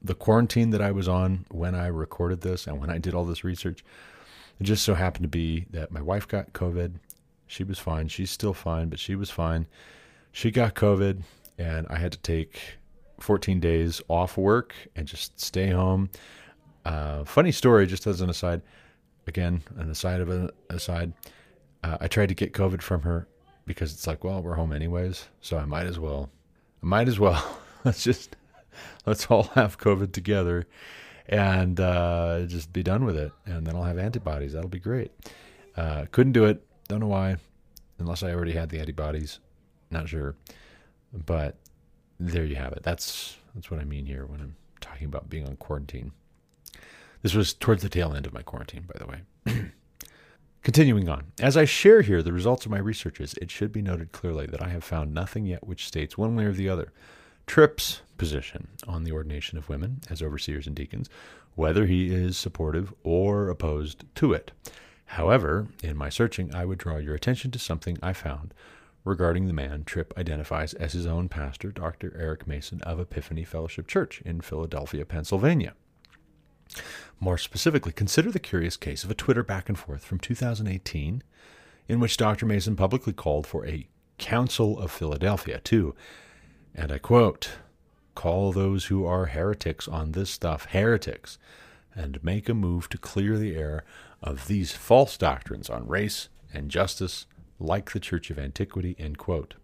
the quarantine that I was on when I recorded this and when I did all this research. It just so happened to be that my wife got COVID. She was fine. She's still fine, but she was fine. She got COVID, and I had to take fourteen days off work and just stay home. Uh, funny story, just as an aside, again, an aside of an aside, uh, I tried to get COVID from her because it's like, well, we're home anyways, so I might as well, I might as well, let's just, let's all have COVID together and uh, just be done with it. And then I'll have antibodies. That'll be great. Uh, couldn't do it. Don't know why, unless I already had the antibodies. Not sure. But there you have it. That's, that's what I mean here when I'm talking about being on quarantine. This was towards the tail end of my quarantine, by the way. Continuing on. As I share here the results of my researches, it should be noted clearly that I have found nothing yet which states one way or the other Tripp's position on the ordination of women as overseers and deacons, whether he is supportive or opposed to it. However, in my searching, I would draw your attention to something I found regarding the man Tripp identifies as his own pastor, Doctor Eric Mason of Epiphany Fellowship Church in Philadelphia, Pennsylvania. More specifically, consider the curious case of a Twitter back and forth from two thousand eighteen in which Doctor Mason publicly called for a Council of Philadelphia to, and I quote, call those who are heretics on this stuff heretics and make a move to clear the air of these false doctrines on race and justice like the Church of Antiquity, end quote.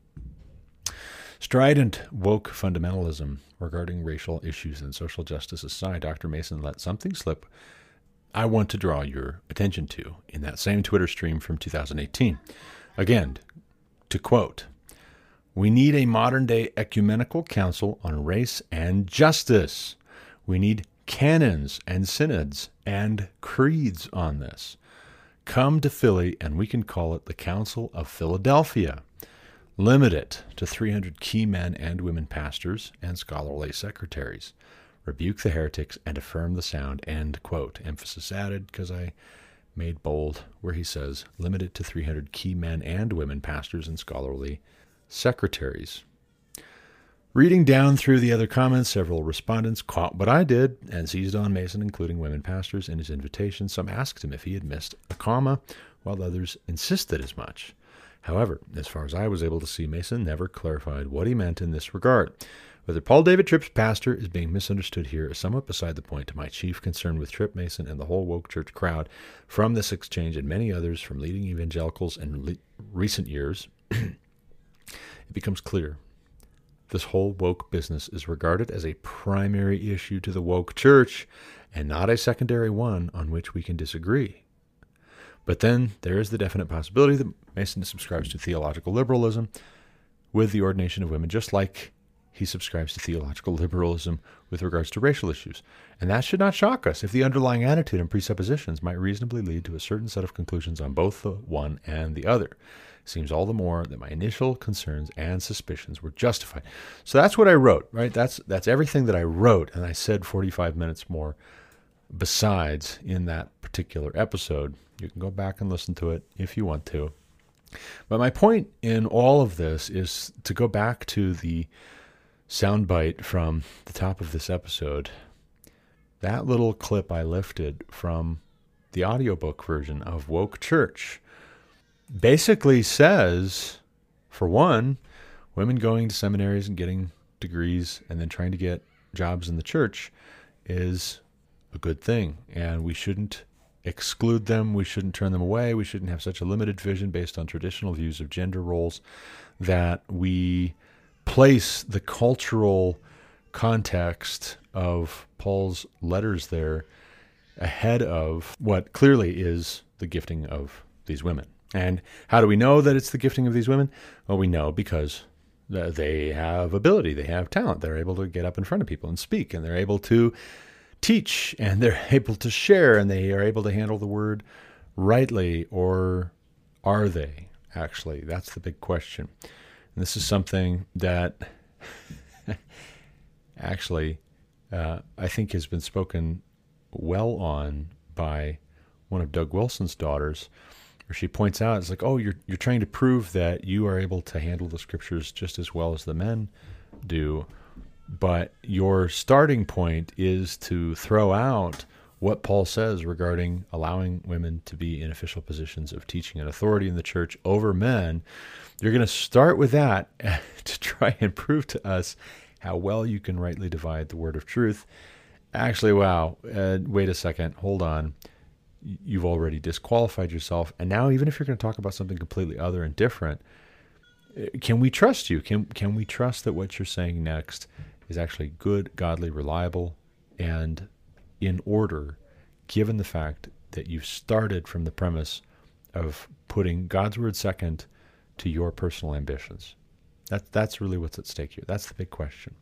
Strident woke fundamentalism regarding racial issues and social justice aside, Doctor Mason let something slip I want to draw your attention to in that same Twitter stream from two thousand eighteen. Again, to quote, we need a modern-day ecumenical council on race and justice. We need canons and synods and creeds on this. Come to Philly and we can call it the Council of Philadelphia. Limit it to three hundred key men and women pastors and scholarly secretaries. Rebuke the heretics and affirm the sound, end quote. Emphasis added because I made bold where he says, limit it to three hundred key men and women pastors and scholarly secretaries. Reading down through the other comments, several respondents caught what I did and seized on Mason, including women pastors, in his invitation. Some asked him if he had missed a comma, while others insisted as much. However, as far as I was able to see, Mason never clarified what he meant in this regard. Whether Paul David Tripp's pastor is being misunderstood here is somewhat beside the point to my chief concern with Tripp, Mason, and the whole woke church crowd from this exchange and many others from leading evangelicals in le- recent years. It becomes clear. This whole woke business is regarded as a primary issue to the woke church and not a secondary one on which we can disagree. But then there is the definite possibility that Mason subscribes to theological liberalism with the ordination of women, just like he subscribes to theological liberalism with regards to racial issues. And that should not shock us if the underlying attitude and presuppositions might reasonably lead to a certain set of conclusions on both the one and the other. Seems all the more that my initial concerns and suspicions were justified. So that's what I wrote, right? That's that's everything that I wrote, and I said forty-five minutes more besides in that particular episode. You can go back and listen to it if you want to. But my point in all of this is to go back to the soundbite from the top of this episode. That little clip I lifted from the audiobook version of Woke Church basically says, for one, women going to seminaries and getting degrees and then trying to get jobs in the church is a good thing, and we shouldn't exclude them. We shouldn't turn them away. We shouldn't have such a limited vision based on traditional views of gender roles that we place the cultural context of Paul's letters there ahead of what clearly is the gifting of these women. And how do we know that it's the gifting of these women? Well, we know because they have ability, they have talent, they're able to get up in front of people and speak, and they're able to teach, and they're able to share, and they are able to handle the word rightly, or are they actually? That's the big question. And this is something that actually uh, I think has been spoken well on by one of Doug Wilson's daughters, where she points out, it's like, oh, you're you're trying to prove that you are able to handle the scriptures just as well as the men do, but your starting point is to throw out what Paul says regarding allowing women to be in official positions of teaching and authority in the church over men. You're going to start with that to try and prove to us how well you can rightly divide the word of truth. Actually, wow, uh, wait a second, hold on. you've already disqualified yourself. And now, even if you're going to talk about something completely other and different, can we trust you? Can can we trust that what you're saying next is actually good, godly, reliable, and in order, given the fact that you've started from the premise of putting God's word second to your personal ambitions? That, that's really what's at stake here. That's the big question.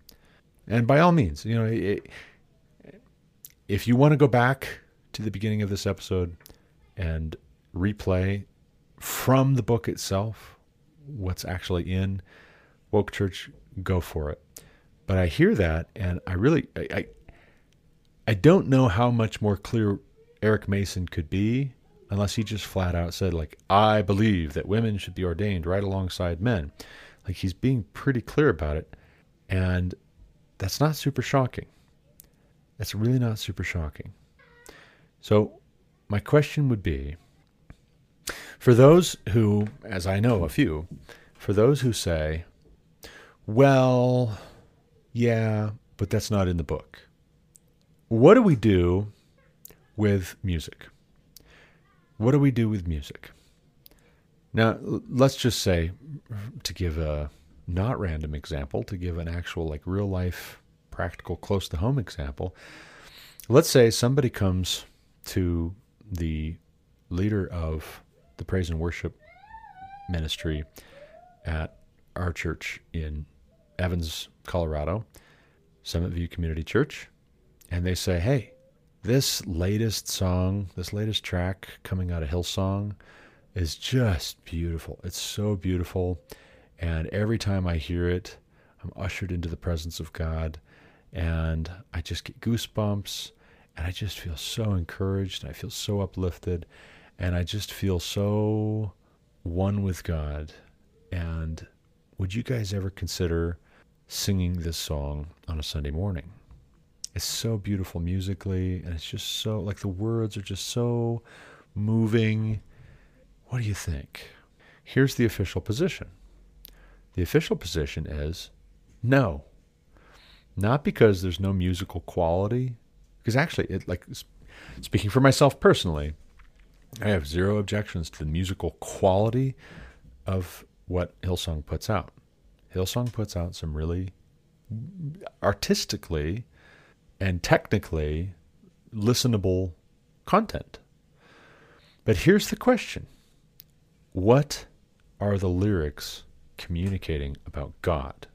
And by all means, you know, it, if you want to go back to the beginning of this episode and replay from the book itself what's actually in Woke Church, go for it. But I hear that, and I really, I, I, I don't know how much more clear Eric Mason could be unless he just flat out said, like, I believe that women should be ordained right alongside men. Like, he's being pretty clear about it, and that's not super shocking. That's really not super shocking. So my question would be, for those who, as I know a few, for those who say, well, yeah, but that's not in the book. What do we do with music? What do we do with music? Now, let's just say, to give a not random example, to give an actual, like, real life, practical, close to home example, let's say somebody comes to the leader of the praise and worship ministry at our church in Evans, Colorado, Summit View Community Church, and they say, hey, this latest song, this latest track coming out of Hillsong is just beautiful. It's so beautiful. And every time I hear it, I'm ushered into the presence of God, and I just get goosebumps, and I just feel so encouraged, and I feel so uplifted, and I just feel so one with God. And would you guys ever consider singing this song on a Sunday morning? It's so beautiful musically, and it's just so, like, the words are just so moving. What do you think? Here's the official position. The official position is no. Not because there's no musical quality, because actually, it, like, speaking for myself personally, I have zero objections to the musical quality of what Hillsong puts out. Hillsong puts out some really artistically and technically listenable content. But here's the question. What are the lyrics communicating about God?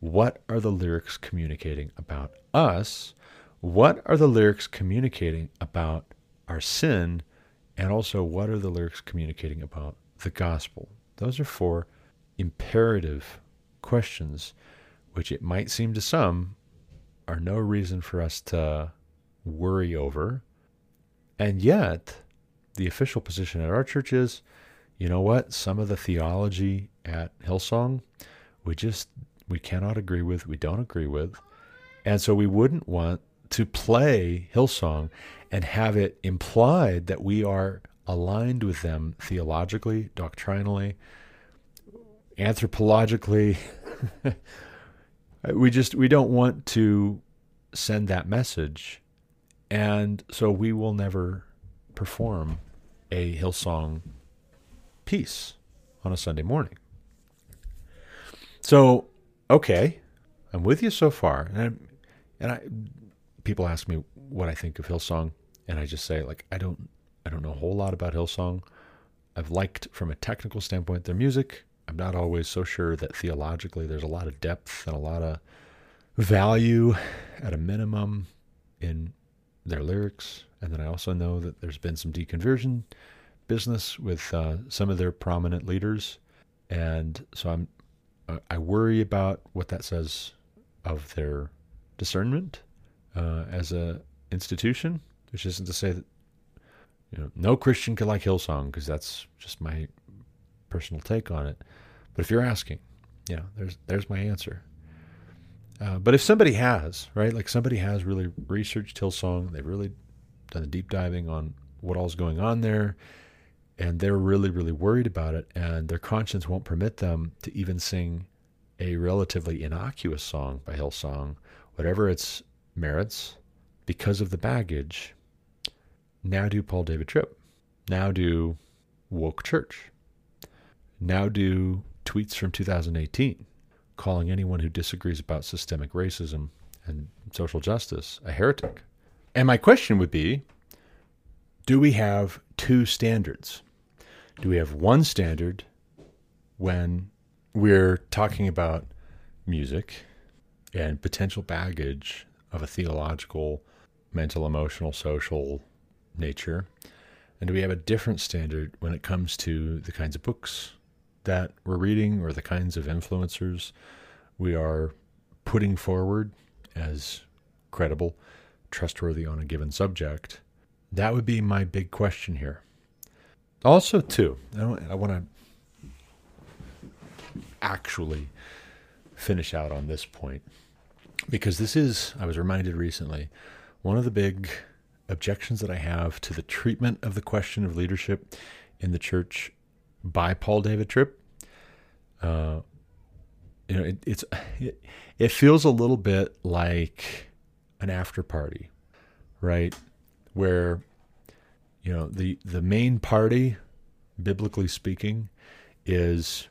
What are the lyrics communicating about us? What are the lyrics communicating about our sin? And also, what are the lyrics communicating about the gospel? Those are four imperative questions, which it might seem to some are no reason for us to worry over. And yet, the official position at our church is, you know what? Some of the theology at Hillsong, we just, we cannot agree with, we don't agree with. And so we wouldn't want to play Hillsong and have it implied that we are aligned with them theologically, doctrinally, anthropologically. We just, we don't want to send that message. And so we will never perform a Hillsong piece on a Sunday morning. So, okay, I'm with you so far. And, and I, people ask me what I think of Hillsong, and I just say, like, I don't, I don't know a whole lot about Hillsong. I've liked, from a technical standpoint, their music. I'm not always so sure that theologically there's a lot of depth and a lot of value at a minimum in their lyrics. And then I also know that there's been some deconversion business with uh, some of their prominent leaders. And so I'm, I worry about what that says of their discernment uh, as a institution, which isn't to say that, you know, no Christian could like Hillsong, because that's just my personal take on it. But if you're asking, you know, there's, there's my answer. Uh, but if somebody has, right, like somebody has really researched Hillsong, they've really done the deep diving on what all's going on there, and they're really, really worried about it, and their conscience won't permit them to even sing a relatively innocuous song by Hillsong, whatever its merits, because of the baggage, Now do Paul David Tripp. Now do Woke Church. Now do tweets from two thousand eighteen calling anyone who disagrees about systemic racism and social justice a heretic. And my question would be, do we have two standards? Do we have one standard when we're talking about music and potential baggage of a theological, mental, emotional, social nature? And do we have a different standard when it comes to the kinds of books that we're reading or the kinds of influencers we are putting forward as credible, trustworthy on a given subject? That would be my big question here. Also, too, I, don't, I want to actually finish out on this point, because this is, I was reminded recently, one of the big objections that I have to the treatment of the question of leadership in the church by Paul David Tripp. Uh, you know, it, it's it, it feels a little bit like an after party, right? Where, you know, the the main party, biblically speaking, is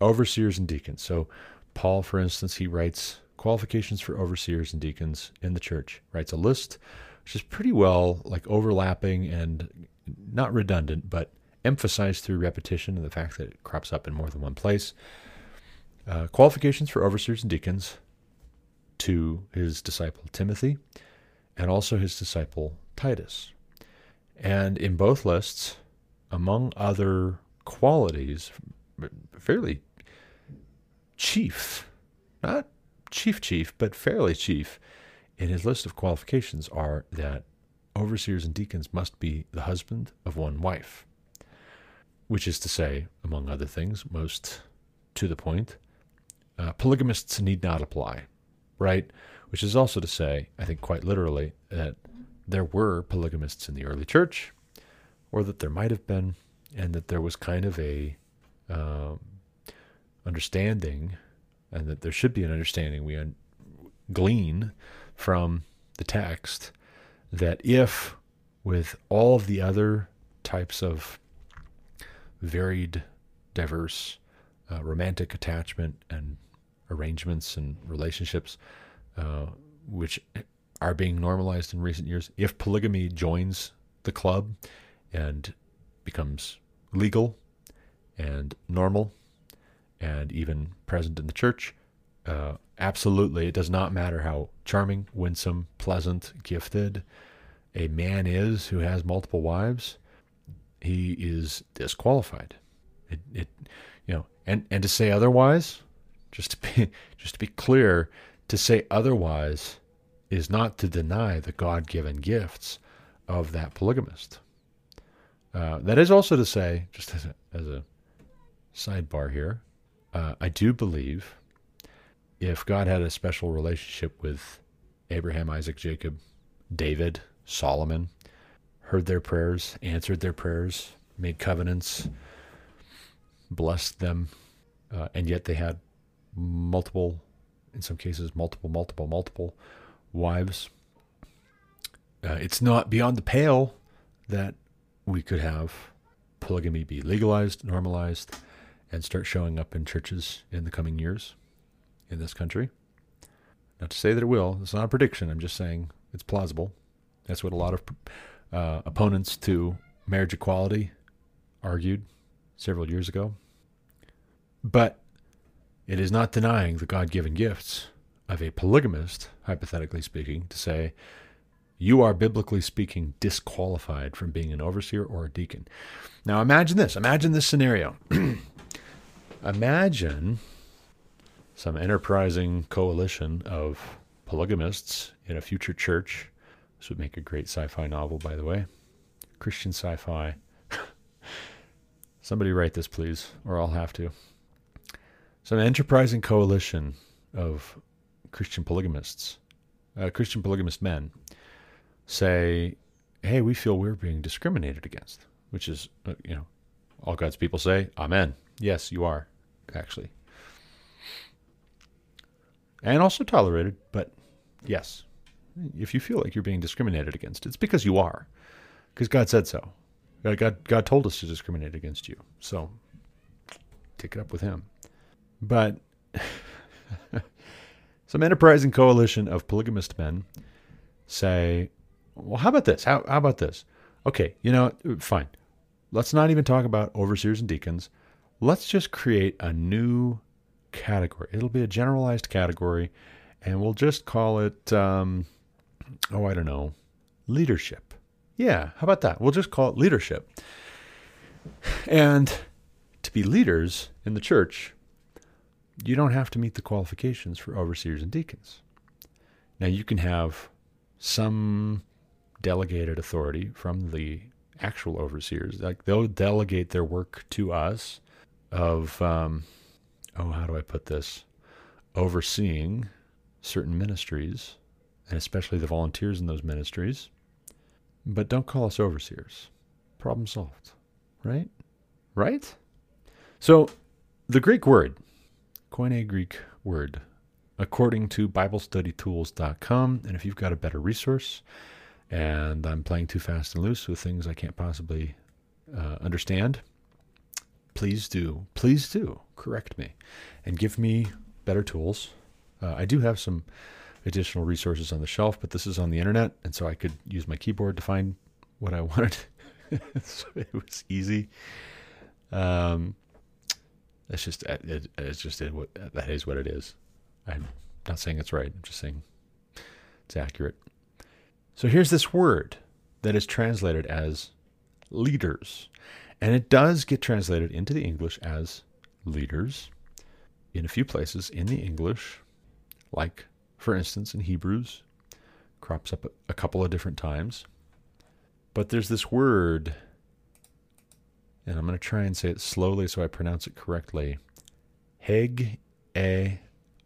overseers and deacons. So Paul, for instance, he writes qualifications for overseers and deacons in the church, writes a list, which is pretty well like overlapping and not redundant, but emphasized through repetition and the fact that it crops up in more than one place. Uh, qualifications for overseers and deacons to his disciple Timothy and also his disciple Titus. And in both lists, among other qualities, fairly chief, not chief chief, but fairly chief in his list of qualifications are that overseers and deacons must be the husband of one wife, which is to say, among other things, most to the point, uh, polygamists need not apply, right? Which is also to say, I think quite literally, that there were polygamists in the early church, or that there might have been, and that there was kind of a um, understanding, and that there should be an understanding we un- glean from the text that if, with all of the other types of varied, diverse, uh, romantic attachment and arrangements and relationships, uh, which are being normalized in recent years, if polygamy joins the club and becomes legal and normal and even present in the church, uh, absolutely, it does not matter how charming, winsome, pleasant, gifted a man is who has multiple wives, he is disqualified. It, it you know, and, and to say otherwise, just to be just to be clear, to say otherwise is not to deny the God-given gifts of that polygamist. Uh, that is also to say, just as a, as a sidebar here, uh, I do believe if God had a special relationship with Abraham, Isaac, Jacob, David, Solomon, heard their prayers, answered their prayers, made covenants, blessed them, uh, and yet they had multiple, in some cases, multiple, multiple, multiple wives, uh, it's not beyond the pale that we could have polygamy be legalized, normalized, and start showing up in churches in the coming years in this country. Not to say that it will. It's not a prediction. I'm just saying it's plausible. That's what a lot of uh, opponents to marriage equality argued several years ago. But it is not denying the God-given gifts of a polygamist, hypothetically speaking, to say, you are, biblically speaking, disqualified from being an overseer or a deacon. Now imagine this. Imagine this scenario. Imagine some enterprising coalition of polygamists in a future church. This would make a great sci-fi novel, by the way. Christian sci-fi. Somebody write this, please, or I'll have to. Some enterprising coalition of Christian polygamists, uh, Christian polygamist men say, hey, we feel we're being discriminated against, which is, you know, all God's people say, amen. Yes, you are, actually. And also tolerated, but yes, if you feel like you're being discriminated against, it's because you are. because God said so. God, God told us to discriminate against you. So take it up with him. But some enterprising coalition of polygamist men say, well, how about this? How, how about this? Okay, you know, fine. Let's not even talk about overseers and deacons. Let's just create a new category. It'll be a generalized category, and we'll just call it, um, oh, I don't know, leadership. Yeah, how about that? We'll just call it leadership. And to be leaders in the church, you don't have to meet the qualifications for overseers and deacons. Now, you can have some delegated authority from the actual overseers. Like, they'll delegate their work to us of, um, oh, how do I put this? Overseeing certain ministries, and especially the volunteers in those ministries. But don't call us overseers. Problem solved, right? Right? So the Greek word, Koine Greek word, according to Bible Study Tools dot com, and if you've got a better resource, and I'm playing too fast and loose with things I can't possibly uh, understand, please do, please do correct me and give me better tools. Uh, I do have some additional resources on the shelf, but this is on the internet, and so I could use my keyboard to find what I wanted. So it was easy. Um, it's just, it, it's just it, what, that is what it is. I'm not saying it's right. I'm just saying it's accurate. So here's this word that is translated as leaders, and it does get translated into the English as leaders in a few places in the English, like, for instance, in Hebrews, crops up a couple of different times. But there's this word, and I'm going to try and say it slowly so I pronounce it correctly, Heg E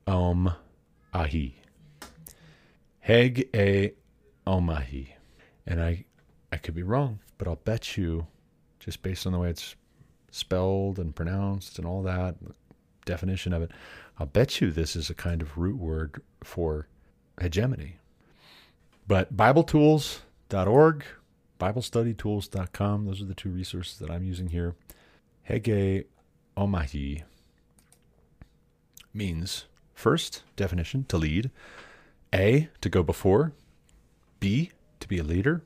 Om Ahi. Heg E Om Ahi. And I, I could be wrong, but I'll bet you, just based on the way it's spelled and pronounced and all that, definition of it, I'll bet you this is a kind of root word for hegemony. But Bible Tools dot org, Bible Study Tools dot com, those are the two resources that I'm using here. Hege Omahi means, first, definition, to lead. A, to go before. B, to be a leader.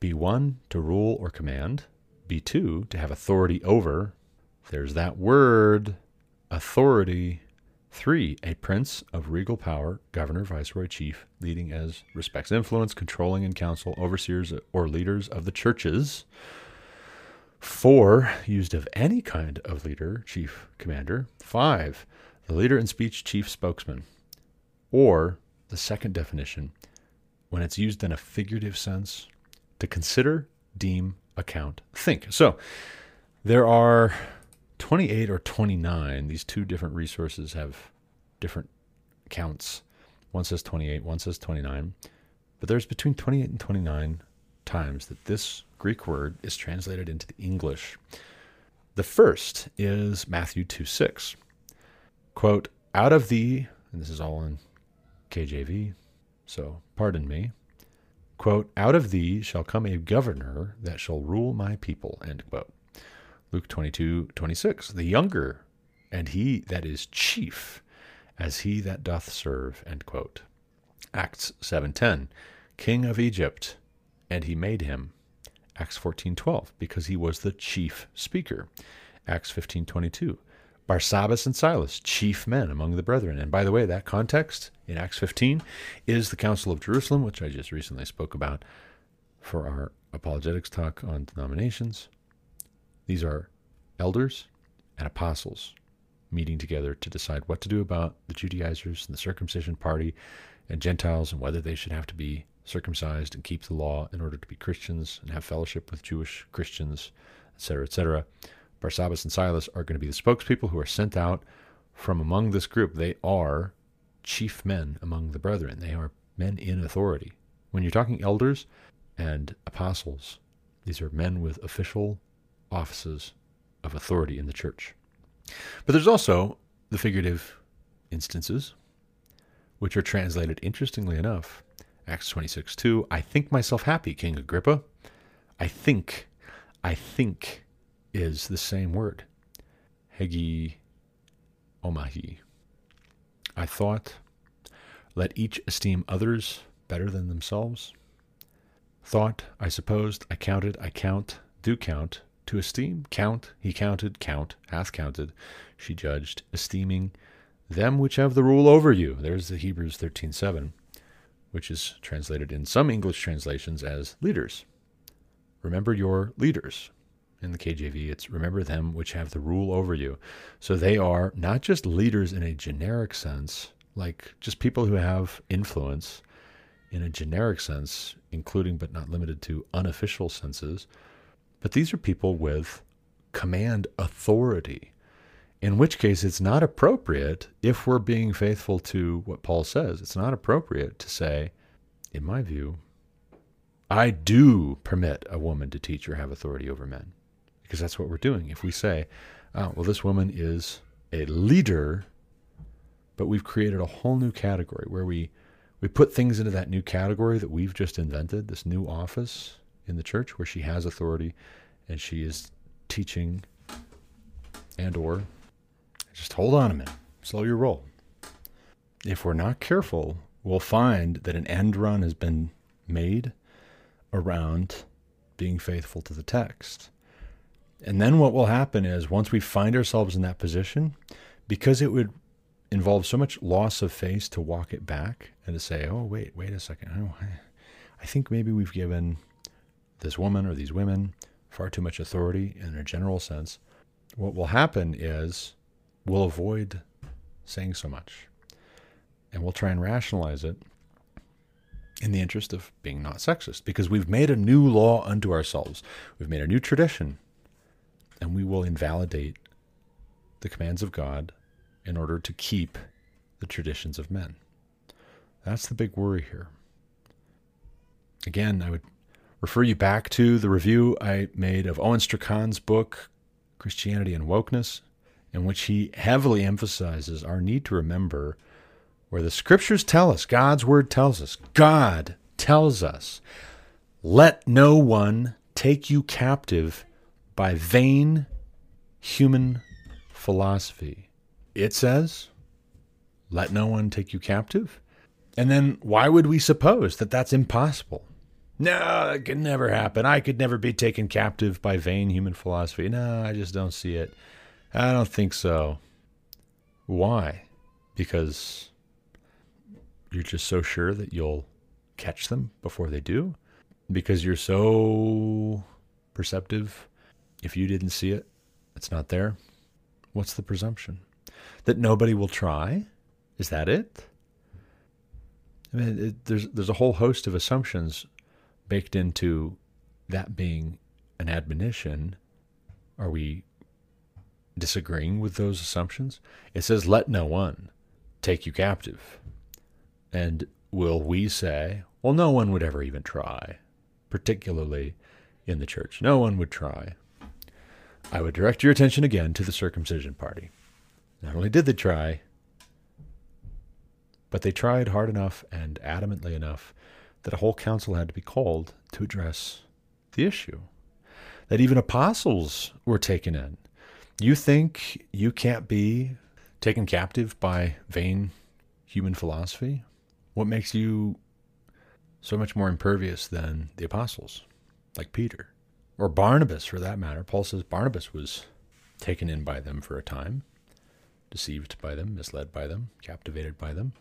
B one, to rule or command. B two, to have authority over. There's that word. Authority. Three, a prince of regal power, governor, viceroy, chief, leading as respects influence, controlling in council, overseers or leaders of the churches. Four, used of any kind of leader, chief, commander. Five, the leader in speech, chief, spokesman. Or the second definition, when it's used in a figurative sense, to consider, deem, account, think. So there are twenty-eight or twenty-nine, these two different resources have different counts. One says twenty-eight, one says twenty-nine. But there's between twenty-eight and twenty-nine times that this Greek word is translated into the English. The first is Matthew two six. Quote, out of thee, and this is all in K J V, so pardon me. Quote, out of thee shall come a governor that shall rule my people, end quote. Luke twenty-two twenty-six, the younger, and he that is chief, as he that doth serve, end quote. Acts seven ten, king of Egypt, and he made him. Acts fourteen twelve, because he was the chief speaker. Acts fifteen twenty-two, Barsabbas and Silas, chief men among the brethren. And by the way, that context in Acts fifteen is the Council of Jerusalem, which I just recently spoke about for our apologetics talk on denominations. These are elders and apostles meeting together to decide what to do about the Judaizers and the circumcision party and Gentiles and whether they should have to be circumcised and keep the law in order to be Christians and have fellowship with Jewish Christians, et cetera, et cetera. Barsabbas and Silas are going to be the spokespeople who are sent out from among this group. They are chief men among the brethren. They are men in authority. When you're talking elders and apostles, these are men with official offices of authority in the church. But there's also the figurative instances, which are translated, interestingly enough, Acts twenty-six two, I think myself happy, King Agrippa. I think, I think is the same word. Hegi omahi. I thought, let each esteem others better than themselves. Thought, I supposed, I counted, I count, do count, to esteem, count, he counted, count, hath counted, she judged, esteeming them which have the rule over you. There's the Hebrews thirteen seven, which is translated in some English translations as leaders. Remember your leaders. In the K J V, it's remember them which have the rule over you. So they are not just leaders in a generic sense, like just people who have influence in a generic sense, including but not limited to unofficial senses, but these are people with command authority, in which case it's not appropriate, if we're being faithful to what Paul says, it's not appropriate to say, in my view, I do permit a woman to teach or have authority over men, because that's what we're doing. If we say, oh, well, this woman is a leader, but we've created a whole new category where we We put things into that new category that we've just invented, this new office in the church where she has authority and she is teaching and or just hold on a minute, slow your roll. If we're not careful, we'll find that an end run has been made around being faithful to the text. And then what will happen is once we find ourselves in that position, because it would involves so much loss of face to walk it back and to say, oh, wait, wait a second. Oh, I, I think maybe we've given this woman or these women far too much authority in a general sense. What will happen is we'll avoid saying so much and we'll try and rationalize it in the interest of being not sexist because we've made a new law unto ourselves. We've made a new tradition and we will invalidate the commands of God in order to keep the traditions of men. That's the big worry here. Again, I would refer you back to the review I made of Owen Strachan's book, Christianity and Wokeness, in which he heavily emphasizes our need to remember where the scriptures tell us, God's word tells us, God tells us, let no one take you captive by vain human philosophy. It says, let no one take you captive. And then why would we suppose that that's impossible? No, it can never happen. I could never be taken captive by vain human philosophy. No, I just don't see it. I don't think so. Why? Because you're just so sure that you'll catch them before they do? Because you're so perceptive. If you didn't see it, it's not there. What's the presumption? That nobody will try? Is that it? I mean, it, there's there's a whole host of assumptions baked into that being an admonition. Are we disagreeing with those assumptions? It says, let no one take you captive. And will we say, well, no one would ever even try, particularly in the church. No one would try. I would direct your attention again to the circumcision party. Not only did they try, but they tried hard enough and adamantly enough that a whole council had to be called to address the issue. That even apostles were taken in. You think you can't be taken captive by vain human philosophy? What makes you so much more impervious than the apostles, like Peter? Or Barnabas, for that matter. Paul says Barnabas was taken in by them for a time. Deceived by them, misled by them, captivated by them.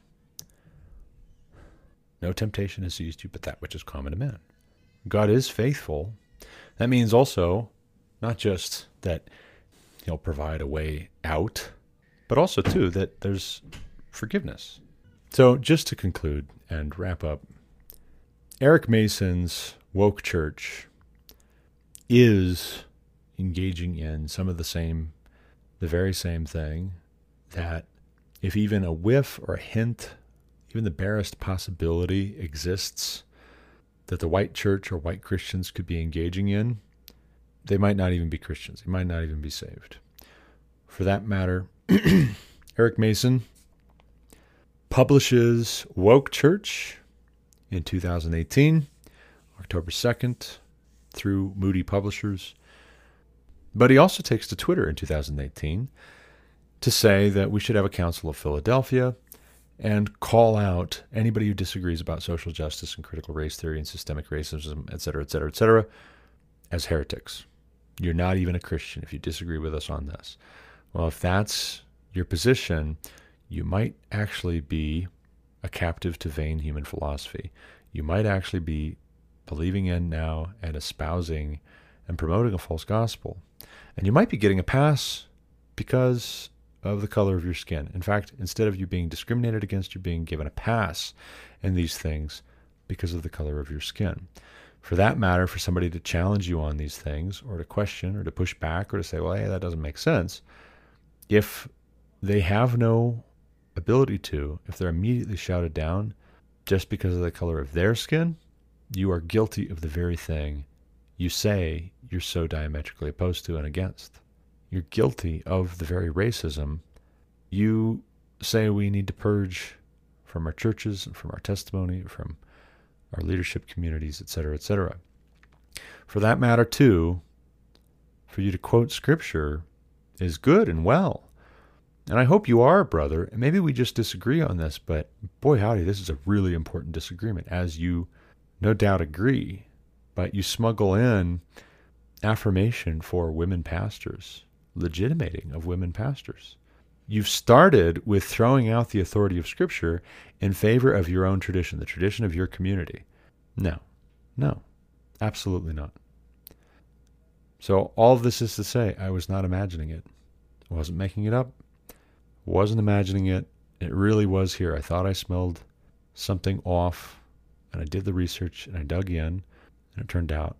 No temptation has seized you but that which is common to man. God is faithful. That means also not just that he'll provide a way out, but also too that there's forgiveness. So just to conclude and wrap up, Eric Mason's Woke Church is engaging in some of the same, the very same thing that if even a whiff or a hint, even the barest possibility exists that the white church or white Christians could be engaging in, they might not even be Christians. They might not even be saved. For that matter, Eric Mason publishes Woke Church in two thousand eighteen, October second, through Moody Publishers. But he also takes to Twitter in two thousand eighteen to say that we should have a Council of Philadelphia and call out anybody who disagrees about social justice and critical race theory and systemic racism, et cetera, et cetera, et cetera, as heretics. You're not even a Christian if you disagree with us on this. Well, if that's your position, you might actually be a captive to vain human philosophy. You might actually be believing in now and espousing and promoting a false gospel. And you might be getting a pass because of the color of your skin. In fact, instead of you being discriminated against, you're being given a pass in these things because of the color of your skin. For that matter, for somebody to challenge you on these things or to question or to push back or to say, well, hey, that doesn't make sense, if they have no ability to, if they're immediately shouted down just because of the color of their skin, you are guilty of the very thing you say you're so diametrically opposed to and against. You're guilty of the very racism you say we need to purge from our churches and from our testimony, from our leadership communities, et cetera, et cetera. For that matter, too, for you to quote scripture is good and well. And I hope you are, brother. And maybe we just disagree on this, but boy, howdy, this is a really important disagreement, as you no doubt agree, but you smuggle in affirmation for women pastors, legitimating of women pastors. You've started with throwing out the authority of Scripture in favor of your own tradition, the tradition of your community. No, no, absolutely not. So all this is to say, I was not imagining it. I wasn't making it up. Wasn't imagining it. It really was here. I thought I smelled something off, and I did the research, and I dug in, and it turned out,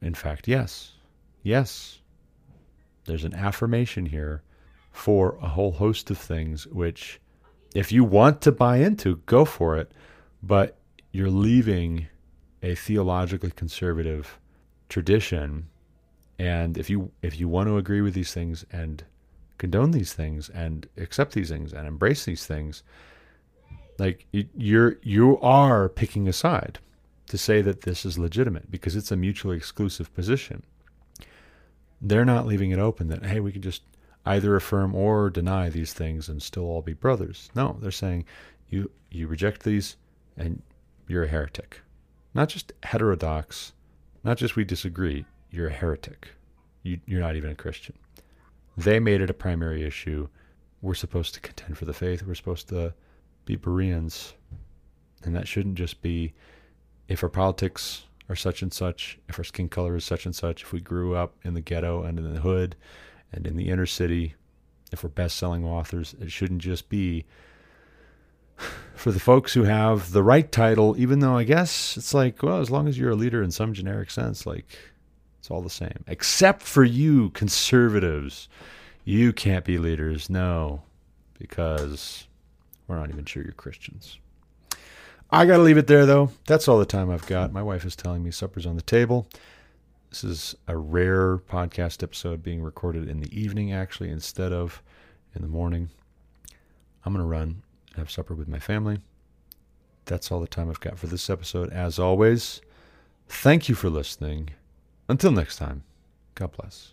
in fact, yes, yes, there's an affirmation here for a whole host of things, which if you want to buy into, go for it, but you're leaving a theologically conservative tradition. And if you if you want to agree with these things and condone these things and accept these things and embrace these things, like you're you are picking a side to say that this is legitimate, because it's a mutually exclusive position. They're not leaving it open that, hey, we can just either affirm or deny these things and still all be brothers. No, they're saying you you reject these and you're a heretic. Not just heterodox, not just we disagree, you're a heretic. You, you're not even a Christian. They made it a primary issue. We're supposed to contend for the faith. We're supposed to be Bereans. And that shouldn't just be if our politics are such and such, if our skin color is such and such, if we grew up in the ghetto and in the hood and in the inner city, if we're best-selling authors. It shouldn't just be for the folks who have the right title, even though I guess it's like, well, as long as you're a leader in some generic sense, like it's all the same. Except for you conservatives. You can't be leaders, no, because we're not even sure you're Christians. I got to leave it there, though. That's all the time I've got. My wife is telling me supper's on the table. This is a rare podcast episode being recorded in the evening, actually, instead of in the morning. I'm going to run and have supper with my family. That's all the time I've got for this episode. As always, thank you for listening. Until next time, God bless.